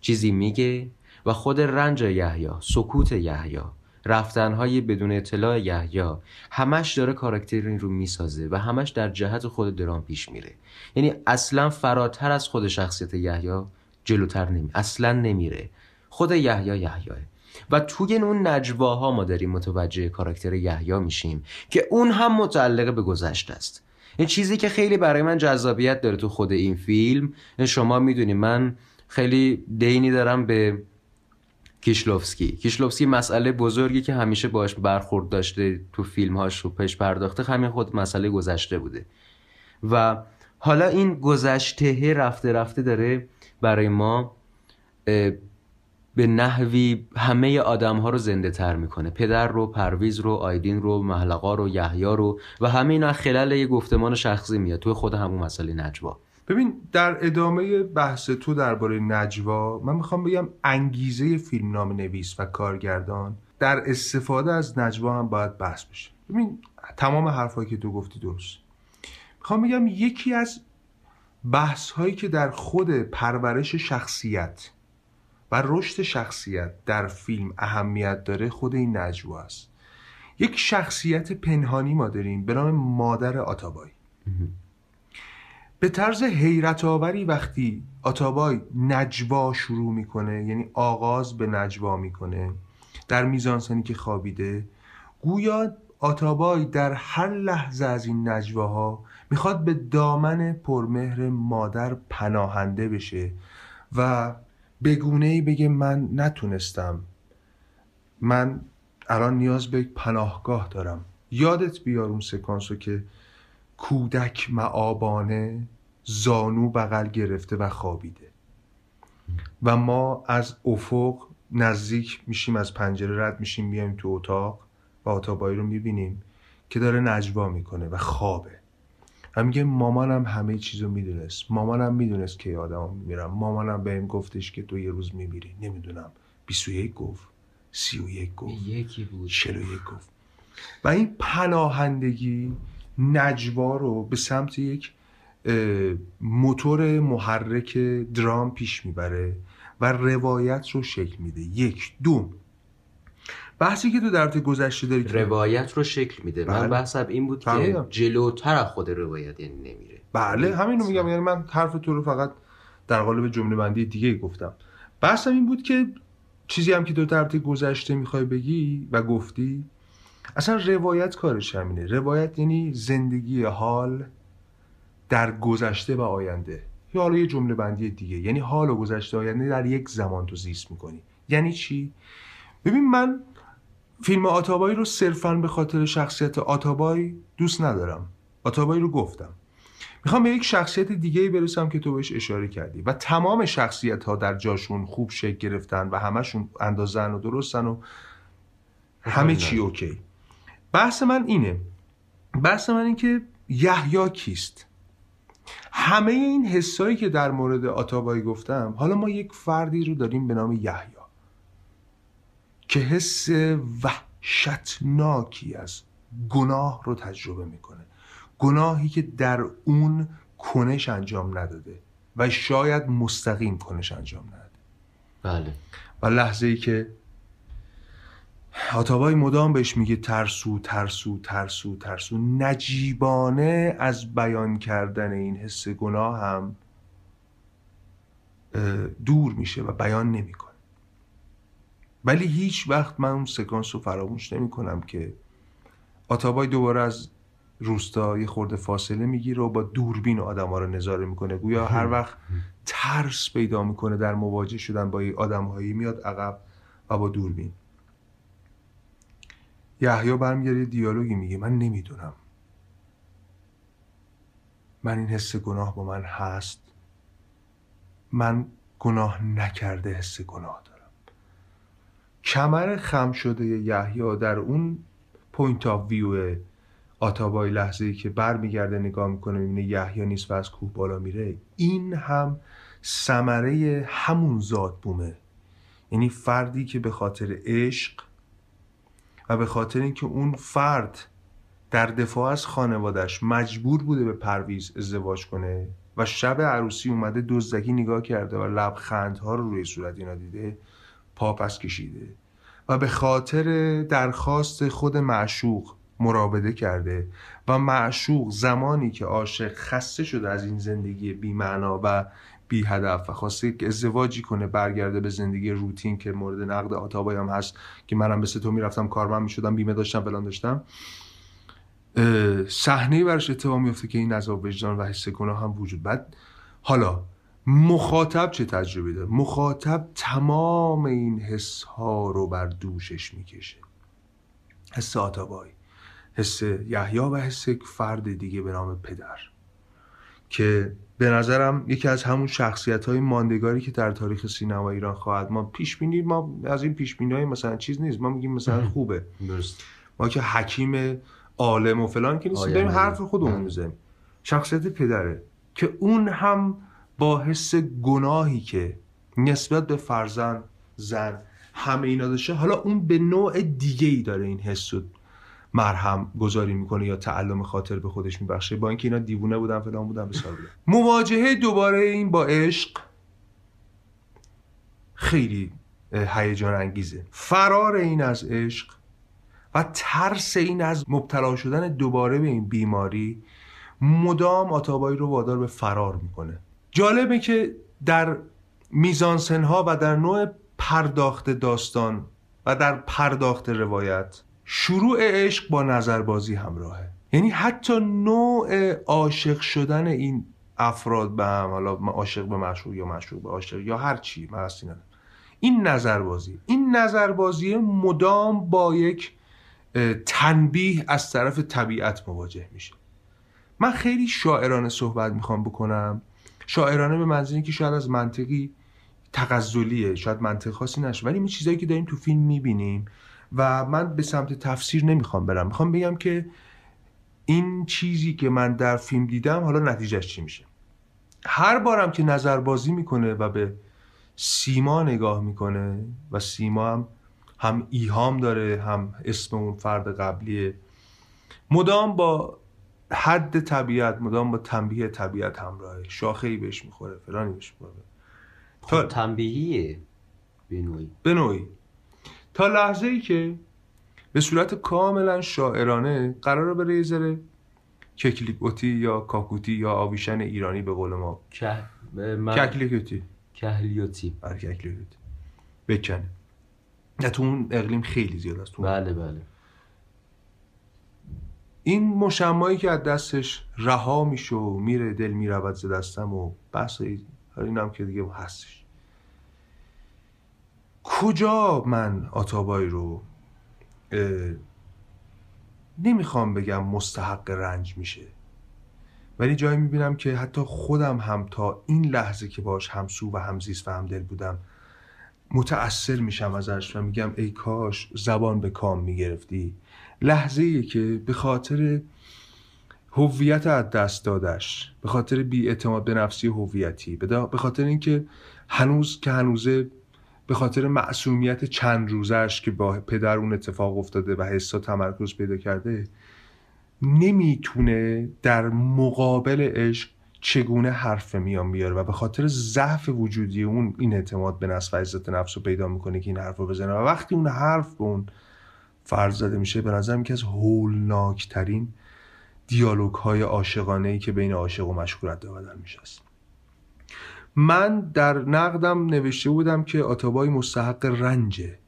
چیزی میگه و خود رنج یحیی، سکوت یحیی رفتنهای بدون اطلاع یحیی همش داره کاراکتر این رو میسازه و همش در جهت خود درام پیش میره. یعنی اصلا فراتر از خود شخصیت یحیی جلوتر نمیره. خود یحیی یحییه و توی اون نجواها ما داریم متوجه کاراکتر یحیی میشیم که اون هم متعلق به گذشته است. این چیزی که خیلی برای من جذابیت داره تو خود این فیلم، شما میدونی من خیلی دینی دارم به کیشلوفسکی. مسئله بزرگی که همیشه باش برخورد داشته تو فیلم‌هاش و پیش پرداخته همین خود مسئله گذشته بوده و حالا این گذشته رفته رفته داره برای ما به نحوی همه آدم‌ها رو زنده تر میکنه. پدر رو، پرویز رو، آیدین رو، محلقا رو، یحیی رو و همه اینا خلال یه گفتمان شخصی میاد توی خود همون مسئله نجوا. ببین در ادامه بحث تو درباره نجوا من میخوام بگم انگیزه فیلمنامه نویس و کارگردان در استفاده از نجوا هم باید بحث بشه. ببین تمام حرفایی که تو گفتی درست. میخوام بگم یکی از بحث‌هایی که در خود پرورش شخصیت و رشد شخصیت در فیلم اهمیت داره خود این نجوا است. یک شخصیت پنهانی ما داریم به نام مادر آتابای. به طرز حیرت آوری وقتی آتابای نجوا شروع میکنه، یعنی آغاز به نجوا میکنه در میزانسنی که خوابیده، گویا آتابای در هر لحظه از این نجواها میخواد به دامن پرمهر مادر پناهنده بشه و بگونه‌ای بگه من نتونستم، من الان نیاز به پناهگاه دارم. یادت بیار اون سکانسو که کودک معابانه زانو بغل گرفته و خوابیده و ما از افق نزدیک میشیم، از پنجره رد میشیم، میایم تو اتاق و آتابای رو میبینیم که داره نجوا میکنه و خوابه. هم میگه مامانم همه چیزو میدونست، مامانم میدونست که آدما میمیرن، مامانم بهم گفتش که تو یه روز میمیری، نمیدونم 21 گفت، 31 گفت، یکی بود، 41 گفت. و این پناهندگی نجوا رو به سمت یک موتور محرک درام پیش میبره و روایت رو شکل میده. یک دو بحثی که تو در گذشته داری روایت رو شکل میده. بله. من بحثم این بود که جلوتر از خود روایت یعنی نمیره. بله همین رو میگم، یعنی من حرف تو رو فقط در قالب جمله بندی دیگه گفتم. بحثم این بود که چیزی هم که تو در گذشته میخوای بگی و گفتی، اصلا روایت کارش همینه. روایت یعنی زندگی حال در گذشته و آینده، یا حالا یه جمله بندی دیگه یعنی حال و گذشته و آینده در یک زمان تو زیست میکنی. یعنی چی؟ ببین من فیلم آتابای رو صرفاً به خاطر شخصیت آتابای دوست ندارم. آتابای رو گفتم. میخوام به یک شخصیت دیگه‌ای برسم که تو بهش اشاره کردی و تمام شخصیت‌ها در جاشون خوب شکل گرفتن و همشون اندازه‌ن و درستن و همه چی اوکی. بحث من این که یحیی کیست؟ همه این حسایی که در مورد آتابای گفتم، حالا ما یک فردی رو داریم به نام یحیی که حس وحشتناکی از گناه رو تجربه میکنه، گناهی که در اون کنش انجام نداده و شاید مستقیم کنش انجام نداده. بله. و لحظه‌ای که آتابای مدام بهش میگه ترسو ترسو ترسو ترسو، نجیبانه از بیان کردن این حس گناه هم دور میشه و بیان نمیکنه. ولی هیچ وقت من اون سکانس رو فراموش نمی کنم که آتابای دوباره از روستا یه خورده فاصله میگیره و با دوربین آدم ها رو نظاره میکنه، گویا هر وقت ترس پیدا میکنه در مواجه شدن با آدم هایی میاد عقب و با دوربین. یحیی برمیگرده دیالوگی میگه من نمیدونم، من این حس گناه با من هست، من گناه نکرده حس گناه دارم. کمر خم شده یحیی در اون پوینت آف ویو آتابای لحظه‌ای که برمیگرده نگاه میکنه میبینه یحیی نیست و از کوه بالا میره، این هم ثمره همون ذات بومه. یعنی فردی که به خاطر عشق و به خاطر اینکه اون فرد در دفاع از خانواده‌اش مجبور بوده به پرویز ازدواج کنه و شب عروسی اومده دزدکی نگاه کرده و لبخندها رو روی صورت اینا دیده، پا پس کشیده و به خاطر درخواست خود معشوق مراوده کرده و معشوق زمانی که عاشق خسته شده از این زندگی بی‌معنا و بی هدف و خواسته که ازدواجی کنه، برگرده به زندگی روتین که مورد نقد آتابای هم هست که منم مثل تو میرفتم کارمند میشدم، بیمه داشتم، فلان داشتم، صحنه‌ای براش اتفاق میفته که این عذاب وجدان و حس گناه هم وجود. بعد حالا مخاطب چه تجربه داره؟ مخاطب تمام این حس ها رو بر دوشش میکشه، حس آتابای، حس یحیی و حس یک فرد دیگه به نام پدر، که به نظرم یکی از همون شخصیت‌های ماندگاری که در تاریخ سینما ایران خواهد. ما پیشبینی، ما از این پیشبینی‌های مثلا چیز نیست، ما میگیم مثلا خوبه، درست، ما که حکیم عالم و فلان که نیست، داریم حرف خودمون میزنیم. شخصیت پدره که اون هم با حس گناهی که نسبت به فرزند، زن، همه اینا داشته، حالا اون به نوع دیگه‌ای داره این حس رو مرهم گذاری میکنه یا تعلم خاطر به خودش میبخشه، با اینکه اینا دیوونه بودن، فلان بودن، بسار بودن. مواجهه دوباره این با عشق خیلی هیجان انگیزه. فرار این از عشق و ترس این از مبتلا شدن دوباره به این بیماری مدام آتابای رو وادار به فرار میکنه. جالبه که در میزانسن‌ها و در نوع پرداخت داستان و در پرداخت روایت، شروع عشق با نظربازی همراهه. یعنی حتی نوع عاشق شدن این افراد به هم، حالا عاشق به معشوق یا معشوق به عاشق یا هر چی، من اصلا ندارم، این نظربازی، مدام با یک تنبیه از طرف طبیعت مواجه میشه. من خیلی شاعرانه صحبت میخوام بکنم، شاعرانه به منزلی که شاید از منطقی تغزلیه، شاید منطق خاصی نشه، ولی این چیزایی که داریم تو فیلم میبینیم و من به سمت تفسیر نمیخوام برم، میخوام بگم که این چیزی که من در فیلم دیدم حالا نتیجهش چی میشه. هر بارم که نظربازی میکنه و به سیما نگاه میکنه و سیما هم ایهام داره، هم اسم اون فرد قبلیه، مدام با حد طبیعت، مدام با تنبیه طبیعت همراهه، شاخه‌ای بهش میخوره، فلانی بهش میخوره. خب تنبیهیه به نوعی تا لحظه‌ای که به صورت کاملا شاعرانه قراره بره یه ذره ککلیکوتی یا کاکوتی یا آویشن ایرانی به قول ما ککلیکوتی بکنه. نه تو اون اقلیم خیلی زیاد است. بله این مشمایی که از دستش رها میشه و میره، دل میرود ز دستم و بس، اینم که دیگه هستش. کجا من آتابای رو نمیخوام بگم مستحق رنج میشه، ولی جایی میبینم که حتی خودم هم تا این لحظه که باش همسو و همزیست و همدل بودم متأثر میشم ازش و میگم ای کاش زبان به کام میگرفتی. لحظه‌ای که به خاطر هویت از دست دادش، به خاطر بی‌اعتماد به نفسی هویتی، به خاطر اینکه هنوز که هنوزه، به خاطر معصومیت چند روزش که با پدر اون اتفاق افتاده و حسا تمرکز پیدا کرده، نمیتونه در مقابل عشق چگونه حرف میان بیاره و به خاطر ضعف وجودی اون این اعتماد به نفس و عزت نفس رو پیدا میکنه که این حرف رو بزنه. و وقتی اون حرف به اون فرد زده میشه، به نظرم که از هولناکترین دیالوگ های عاشقانه‌ای که بین عاشق و مشهورت دادن میشه. من در نقدم نوشته بودم که آتابای مستحق رنجه،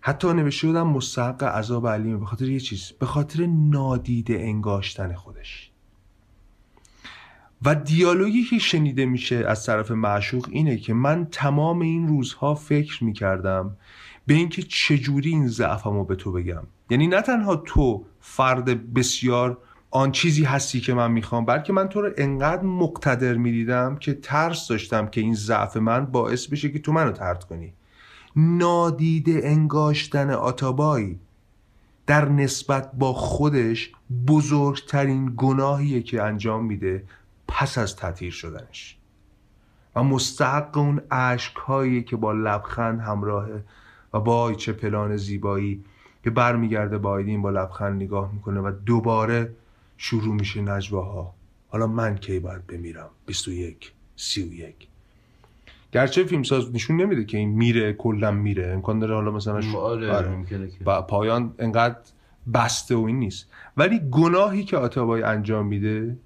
حتی نوشته بودم مستحق عذاب علیمه، به خاطر یه چیز، به خاطر نادیده انگاشتن خودش. و دیالوگی که شنیده میشه از طرف معشوق اینه که من تمام این روزها فکر میکردم به اینکه چجوری این ضعفمو به تو بگم، یعنی نه تنها تو فرد بسیار آن چیزی هستی که من میخوام، بلکه من تو رو انقدر مقتدر میدیدم که ترس داشتم که این ضعف من باعث بشه که تو منو طرد کنی. نادیده انگاشتن آتابای در نسبت با خودش بزرگترین گناهیه که انجام میده پس از تطهیر شدنش و مستحق اون عشقهایی که با لبخند همراهه و با چه پلان زیبایی که برمیگرده با آیدین با لبخند نگاه میکنه و دوباره شروع میشه نجواها. حالا من کی باید بمیرم؟ 21 31 گرچه فیلمساز نشون نمیده که این میره کلا میره، امکان داره حالا مثلا ممکنه که پایان انقدر بسته و این نیست، ولی گناهی که آتابای انجام میده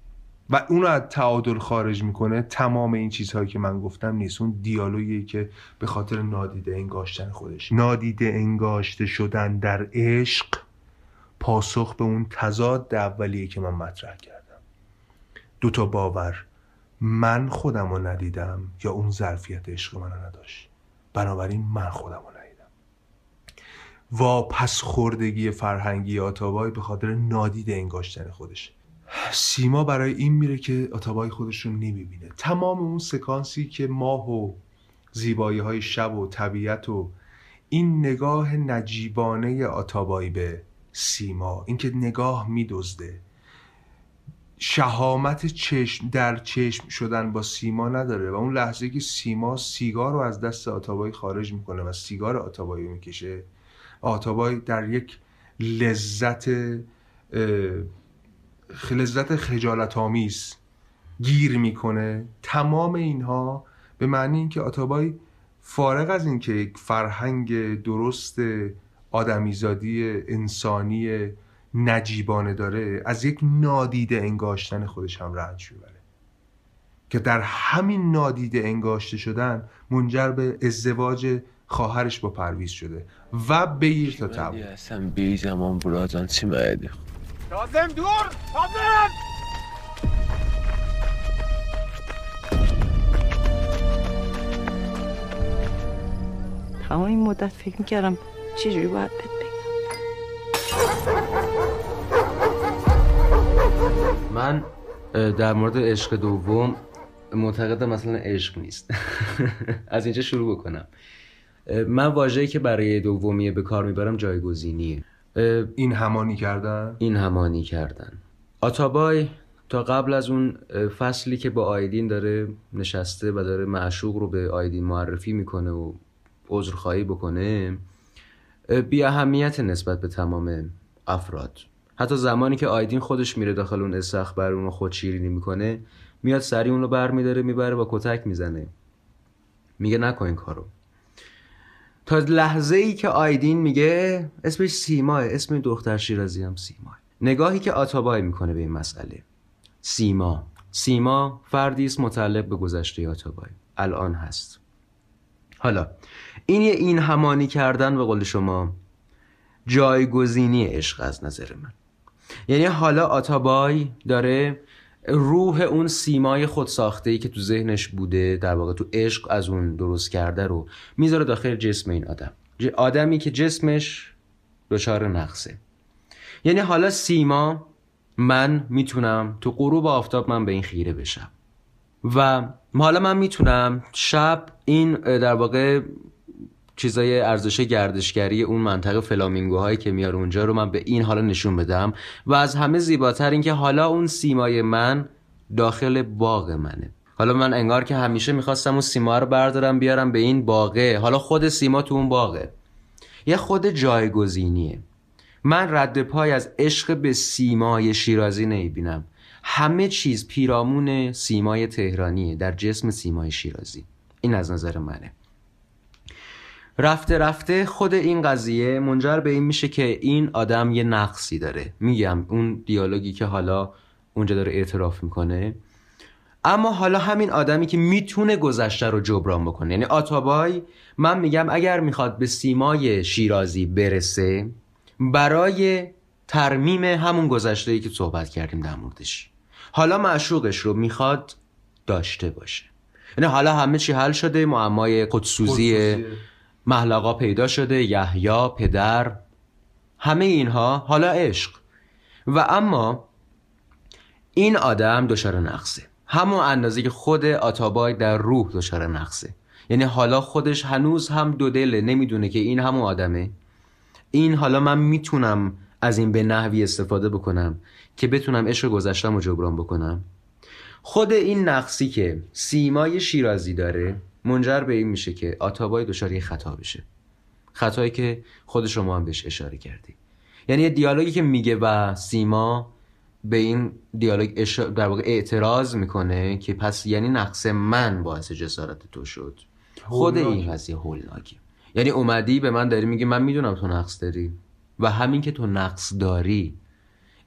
و اونو از تعادل خارج میکنه تمام این چیزهایی که من گفتم نیست. اون دیالوگی که به خاطر نادیده انگاشتن خودش، نادیده انگاشته شدن در عشق، پاسخ به اون تضاد اولیه که من مطرح کردم، دوتا باور، من خودم رو ندیدم یا اون ظرفیت عشق من رو نداشت، بنابراین من خودم رو ندیدم. واپس خوردگی فرهنگی آتابای به خاطر نادیده انگاشتن خودش. سیما برای این میره که آتابای خودش رو نمیبینه. تمام اون سکانسی که ماه و زیبایی های شب و طبیعت و این نگاه نجیبانه آتابای به سیما، اینکه نگاه میدزده، شهامت چشم در چشم شدن با سیما نداره و اون لحظه که سیما سیگار رو از دست آتابای خارج میکنه و سیگار آتابای رو میکشه، آتابای در یک لذت خجالت آمیز گیر میکنه. تمام اینها به معنی اینکه آتابای فارغ از اینکه یک فرهنگ درست آدمیزادی انسانی نجیبانه داره، از یک نادیده انگاشتن خودش هم رنج میبره که در همین نادیده انگاشته شدن منجر به ازدواج خواهرش با پرویز شده و بگیر تا تب اصلا بی زمان برازان چی مایده لازم دور لازم تمام این مدت فکر میکردم چجوری باید بهت بگم. من در مورد عشق دوم معتقدم مثلا عشق نیست. از اینجا شروع بکنم. من واژه‌ای که برای دومیه به کار میبرم جایگزینیه. این همانی کردن آتابای تا قبل از اون فصلی که با آیدین داره نشسته و داره معشوق رو به آیدین معرفی میکنه و عذرخواهی بکنه، بی اهمیت نسبت به تمام افراد. حتی زمانی که آیدین خودش میره داخل اون استخبار اون رو خود شیرینی میکنه، میاد سری اون رو برمیداره میبره و کتک میزنه، میگه نکن این کارو. تا لحظه ای که آیدین میگه اسمش سیماه، اسم دختر شیرازی هم سیماه. نگاهی که آتابای میکنه به این مسئله، سیما فردی است متعلق به گذشته آتابای، الان هست. حالا این همانی کردن به قول شما جایگزینی عشق از نظر من. یعنی حالا آتابای داره روح اون سیمای خود ساخته‌ای که تو ذهنش بوده، در واقع تو عشق از اون درست کرده، رو میذاره داخل جسم این آدم، آدمی که جسمش دچار نقصه. یعنی حالا سیما، من میتونم تو غروب آفتاب من به این خیره بشم و حالا من میتونم شب این در واقع چیزای ارزش گردشگری اون منطقه فلامینگوهایی که میاره اونجا رو من به این حالا نشون بدم. و از همه زیباتر این که حالا اون سیمای من داخل باغ منه. حالا من انگار که همیشه میخواستم اون سیما رو بردارم بیارم به این باغه، حالا خود سیما تو اون باغه. یه خود جایگزینیه. من رد پای از عشق به سیمای شیرازی نمیبینم. همه چیز پیرامون سیمای تهرانیه، در جسم سیمای شیرازی. این از نظر منه. رفته رفته خود این قضیه منجر به این میشه که این آدم یه نقصی داره. میگم اون دیالوگی که حالا اونجا داره اعتراف میکنه، اما حالا همین آدمی که میتونه گذشته رو جبران بکنه، یعنی آتابای، من میگم اگر میخواد به سیمای شیرازی برسه، برای ترمیم همون گذشته‌ای که صحبت کردیم در موردش، حالا معشوقش رو میخواد داشته باشه. یعنی حالا همه چی حل شده، معمای خودسوزیه، محلقا پیدا شده، یحیی، پدر، همه اینها، حالا عشق. و اما این آدم دچار نقصه، همون اندازه که خود آتابای در روح دچار نقصه. یعنی حالا خودش هنوز هم دو دله، نمیدونه که این همون آدمه، این حالا من میتونم از این به نحوی استفاده بکنم که بتونم عشق گذشتم رو جبران بکنم. خود این نقصی که سیمای شیرازی داره منجر به این میشه که آتابای دچار یه خطا بشه، خطایی که خود شما هم بهش اشاره کردی. یعنی یه دیالوگی که میگه و سیما به این دیالوگ در واقع اعتراض میکنه که پس یعنی نقص من باعث جسارت تو شد. خود این قضیه هولناکه. یعنی اومدی به من داری میگی من میدونم تو نقص داری و همین که تو نقص داری،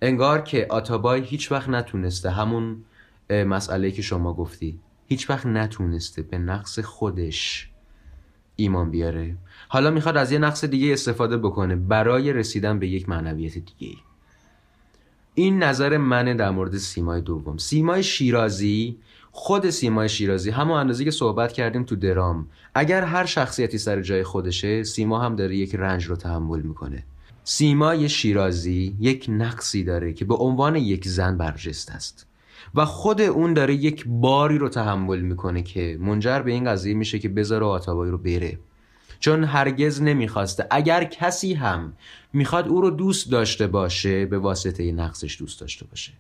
انگار که آتابای هیچ وقت نتونسته، همون مسئله‌ای که شما گفتی، هیچ وقت نتونسته به نقص خودش ایمان بیاره، حالا میخواد از یه نقص دیگه استفاده بکنه برای رسیدن به یک معنویت دیگه. این نظر منه در مورد سیمای دوم. سیمای شیرازی، خود سیمای شیرازی همون اندازه که صحبت کردیم تو درام، اگر هر شخصیتی سر جای خودشه، سیما هم داره یک رنج رو تحمل میکنه. سیمای شیرازی یک نقصی داره که به عنوان یک زن برجسته است و خود اون داره یک باری رو تحمل میکنه که منجر به این قضیه میشه که بذاره آتابای رو بره، چون هرگز نمیخواسته. اگر کسی هم میخواد او رو دوست داشته باشه، به واسطه نقصش دوست داشته باشه.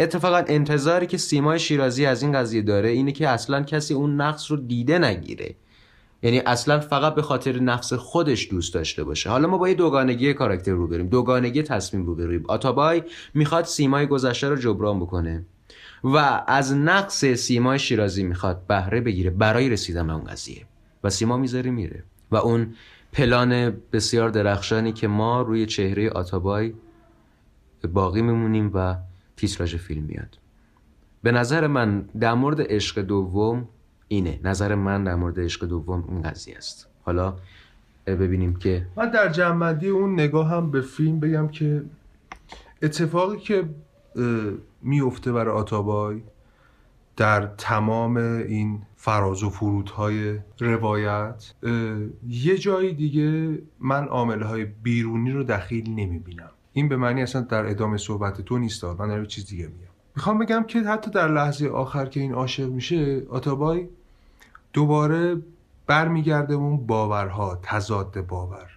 اتفاقا انتظاری که سیمای شیرازی از این قضیه داره اینه که اصلا کسی اون نقص رو دیده نگیره، یعنی اصلا فقط به خاطر نفس خودش دوست داشته باشه. حالا ما با یه دوگانگی کاراکتر رو بریم، دوگانگی تصمیم رو بریم. آتابای میخواد سیمای گذشته رو جبران بکنه و از نقص سیمای شیرازی میخواد بهره بگیره برای رسیدن به اون قضیه و سیما میذاره میره و اون پلان بسیار درخشانی که ما روی چهره آتابای باقی میمونیم و تیتراژ فیلم میاد. به نظر من در مورد عشق دوم اینه، نظر من در مورد عشق دوم این قضیه است. حالا ببینیم که من در جمع‌بندی اون نگاه هم به فیلم بگم که اتفاقی که میفته برای آتابای در تمام این فراز و فرودهای روایت، یه جای دیگه من عامل‌های بیرونی رو دخیل نمیبینم. این به معنی اصلا در ادامه صحبت تو نیست، من دارم چیز دیگه میگم. میخوام بگم که حتی در لحظه آخر که این عاشق میشه، آتابای دوباره برمیگرده اون باورها، تضاد باور،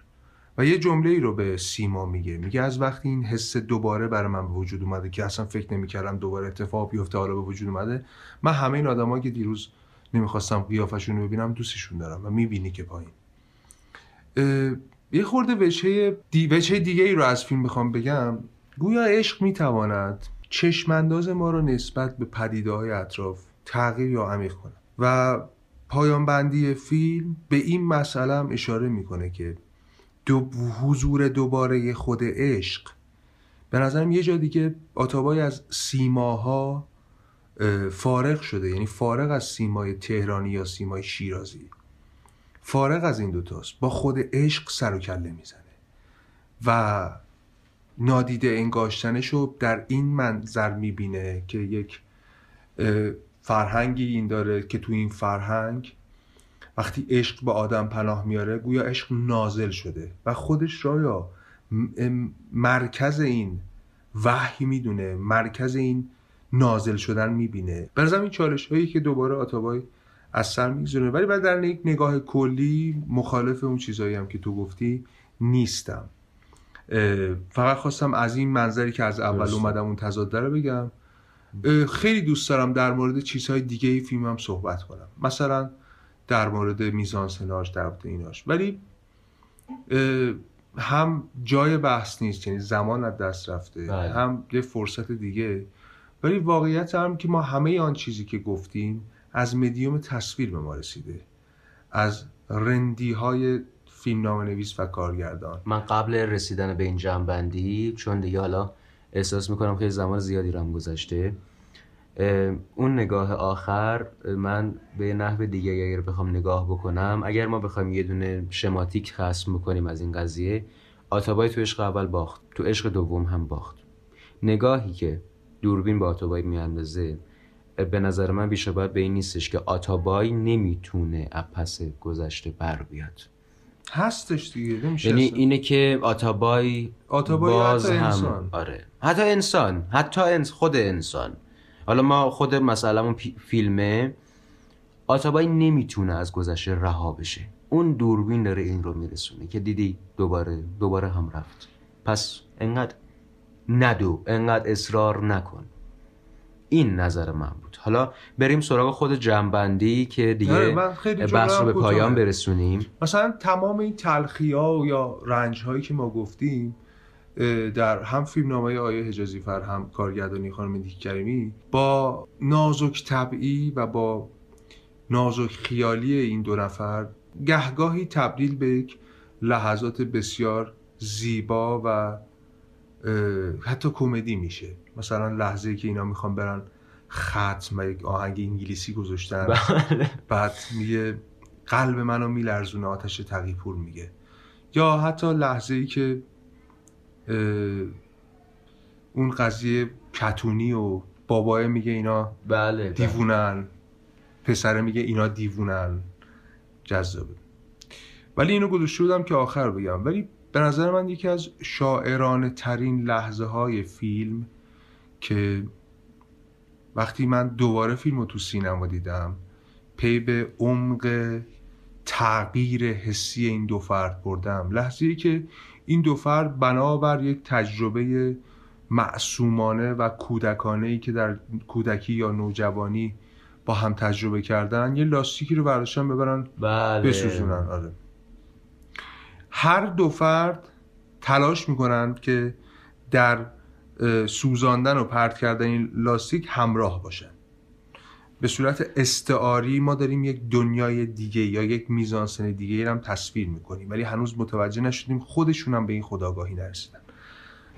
و یه جمله‌ای رو به سیما میگه. میگه از وقتی این حس دوباره برای من به وجود اومده که اصلا فکر نمی‌کردم دوباره اتفاق بیفته، حالا به وجود اومده، من همه این آدما که دیروز نمیخواستم قیافشون رو ببینم دوستشون دارم و میبینی که پایین. یه خورده وجه دیگه ای رو از فیلم بخوام بگم، گویا عشق میتواند چشمانداز ما رو نسبت به پدیده‌های اطراف تغییر یا عمیق کنه و پایان بندی فیلم به این مسئله هم اشاره میکنه که حضور دوباره خود عشق، به نظرم یه جا دیگه آتابای از سیماها فارغ شده، یعنی فارغ از سیمای تهرانی یا سیمای شیرازی، فارغ از این دوتاست، با خود عشق سر و کله میزنه و نادیده انگاشتنشو در این منظر میبینه که یک فرهنگی این داره که تو این فرهنگ وقتی عشق به آدم پناه میاره، گویا عشق نازل شده و خودش را یا مرکز این وحی میدونه، مرکز این نازل شدن میبینه. برزم این چالش هایی که دوباره آتابای از سر میگذرونه، ولی بعد در یک نگاه کلی مخالف اون چیزایی هم که تو گفتی نیستم. فقط خواستم از این منظری که از اول اومدم اون تضاد رو بگم. خیلی دوست دارم در مورد چیزهای دیگه ای فیلم هم صحبت کنم، مثلا در مورد میزانسناش، در مورد ایناش، ولی هم جای بحث نیست، یعنی زمان از دست رفته باید. هم یه فرصت دیگه، ولی واقعیت هم که ما همه آن چیزی که گفتیم از مدیوم تصویر به ما رسیده، از رندی های فیلمنامه نویس و کارگردان. من قبل رسیدن به این جمع‌بندی، چون دیگه حالا احساس میکنم خیلی زمان زیادی رم گذشته، اون نگاه آخر من به نحو دیگه اگر بخوام نگاه بکنم، اگر ما بخوایم یه دونه شماتیک خصم بکنیم از این قضیه، آتابای تو عشق اول باخت، تو عشق دوم هم باخت. نگاهی که دوربین به آتابای میاندازه به نظر من بیشتر باید به این نیستش که آتابای نمیتونه از پس گذشته بر بیاد، هستش دیگه نمیشه، یعنی اینه که آتابای باز حتی هم انسان. آره حتی انسان، خود انسان، حالا ما خود مسئله‌مون فیلمه، آتابای نمیتونه از گذشته رها بشه، اون دوربین داره این رو میرسونه که دیدی دوباره هم رفت، پس انقدر ندو، انقدر اصرار نکن. این نظر من بود. حالا بریم سراغ خود جمع‌بندی که دیگه بحث رو به پایان برسونیم. مثلا تمام این تلخی‌ها یا رنج‌هایی که ما گفتیم در هم فیلمنامه آیه حجازی فر، هم کارگردانی خانم نیکی کریمی، با نازک طبعی و با نازک خیالی این دو نفر گهگاهی تبدیل به یک لحظات بسیار زیبا و حتی کمدی میشه. مثلا لحظه‌ای که اینا میخوان برن ختم و یک آهنگ انگلیسی گذاشتن بعد میگه قلب منو میلرزونه آتش تقی‌پور میگه، یا حتی لحظه‌ای که اون قضیه کتونی و بابایه میگه اینا بله دیوونن، پسره میگه اینا دیوونن. جذابه. ولی اینو گذاشته بودم که آخر بگم، ولی به نظر من یکی از شاعرانه ترین لحظه های فیلم که وقتی من دوباره فیلمو تو سینما دیدم پی به عمق تغییر حسی این دو فرد بردم، لحظه‌ای که این دو فرد بنابر یک تجربه معصومانه و کودکانه‌ای که در کودکی یا نوجوانی با هم تجربه کردن یه لاستیکی رو برداشتن ببرن بله. بسوزونن. آره. هر دو فرد تلاش میکنن که در سوزاندن و پرت کردن این لاستیک همراه باشن. به صورت استعاری ما داریم یک دنیای دیگه یا یک میزانسن دیگه هم تصویر میکنیم، ولی هنوز متوجه نشدیم خودشون هم به این خودآگاهی نرسیدن.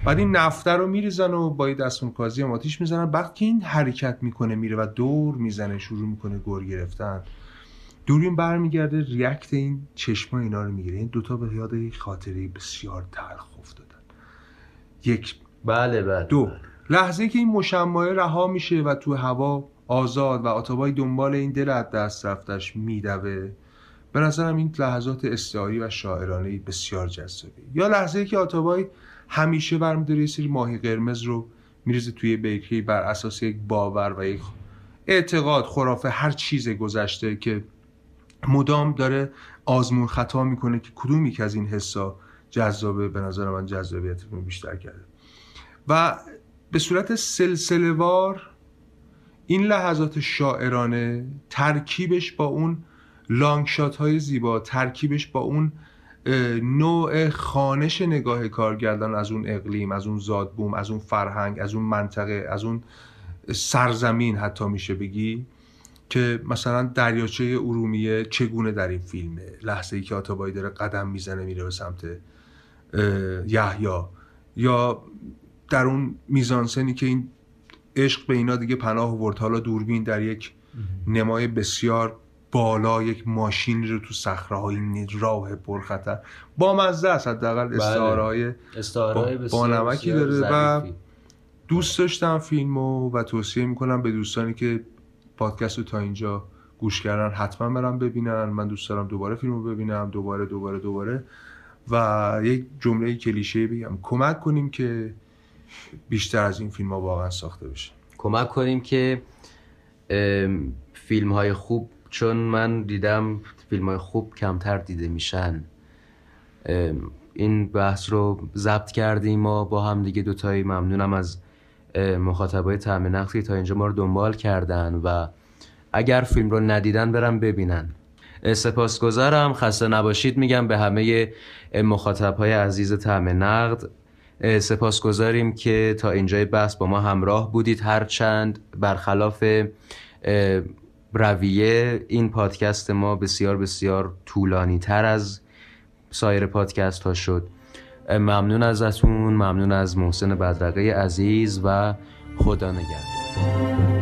بعد این نفته رو میریزن و با دستونکازی هم آتیش میزنن، بعد که این حرکت میکنه میره و دور میزنه، شروع میکنه گور گرفتن، دوربین برمیگرده ریاکت این چشما اینا رو میگیره. این دوتا به یاد یک خاطره بسیار تلخ افتادن. یک بله بله دو بله. لحظه که این مشمعه رها میشه و تو هوا آزاد و آتابای دنبال این دل از دست رفتش میدوه، به نظرم این لحظات استعاری و شاعرانه بسیار جذابه. یا لحظه که آتابای همیشه برمی‌داره یه سری ماهی قرمز رو میریزه توی بیکری بر اساس یک باور و یک اعتقاد، خرافه، هر چیز گذشته که مدام داره آزمون خطا میکنه که کدومی که از این حسا جذابه. به نظر من جذابیت رو بیشتر کرده و به صورت سلسله‌وار این لحظات شاعرانه ترکیبش با اون لانگ شات های زیبا، ترکیبش با اون نوع خانش نگاه کارگردان از اون اقلیم، از اون زادبوم، از اون فرهنگ، از اون منطقه، از اون سرزمین حتی میشه بگی، که مثلا دریاچه ارومیه چگونه در این فیلمه، لحظه ای که آتابای داره قدم میزنه میره به سمت یحیی، یا در اون میزانسنی که این عشق به اینا دیگه پناه آورد، حالا دوربین در یک نمای بسیار بالا یک ماشین رو تو صخره‌های راه پرخطر با مزه است، حداقل استعاره‌های با نمکی داره و دوست داشتم فیلمو و توصیه میکنم به دوستانی که پادکست رو تا اینجا گوش کردن حتما برام ببینن. من دوست دارم دوباره فیلمو ببینم، دوباره و یک جمله کلیشه‌ای بگم، کمک کنیم که بیشتر از این فیلم‌ها واقعا ساخته بشه. کمک کنیم که فیلم‌های خوب، چون من دیدم فیلم‌های خوب کمتر دیده میشن. این بحث رو ضبط کردیم ما با هم دیگه دوتایی. ممنونم از مخاطبای طعم نقصی تا اینجا ما رو دنبال کردن و اگر فیلم رو ندیدن برن ببینن. سپاسگزارم. خسته نباشید میگم به همه مخاطبای عزیز طعم نقد. سپاسگزاریم که تا اینجای بحث با ما همراه بودید. هرچند برخلاف رویه این پادکست ما بسیار بسیار طولانی تر از سایر پادکست ها شد. ممنون ازتون، ممنون از محسن بدرقه عزیز و خدا نگهدار.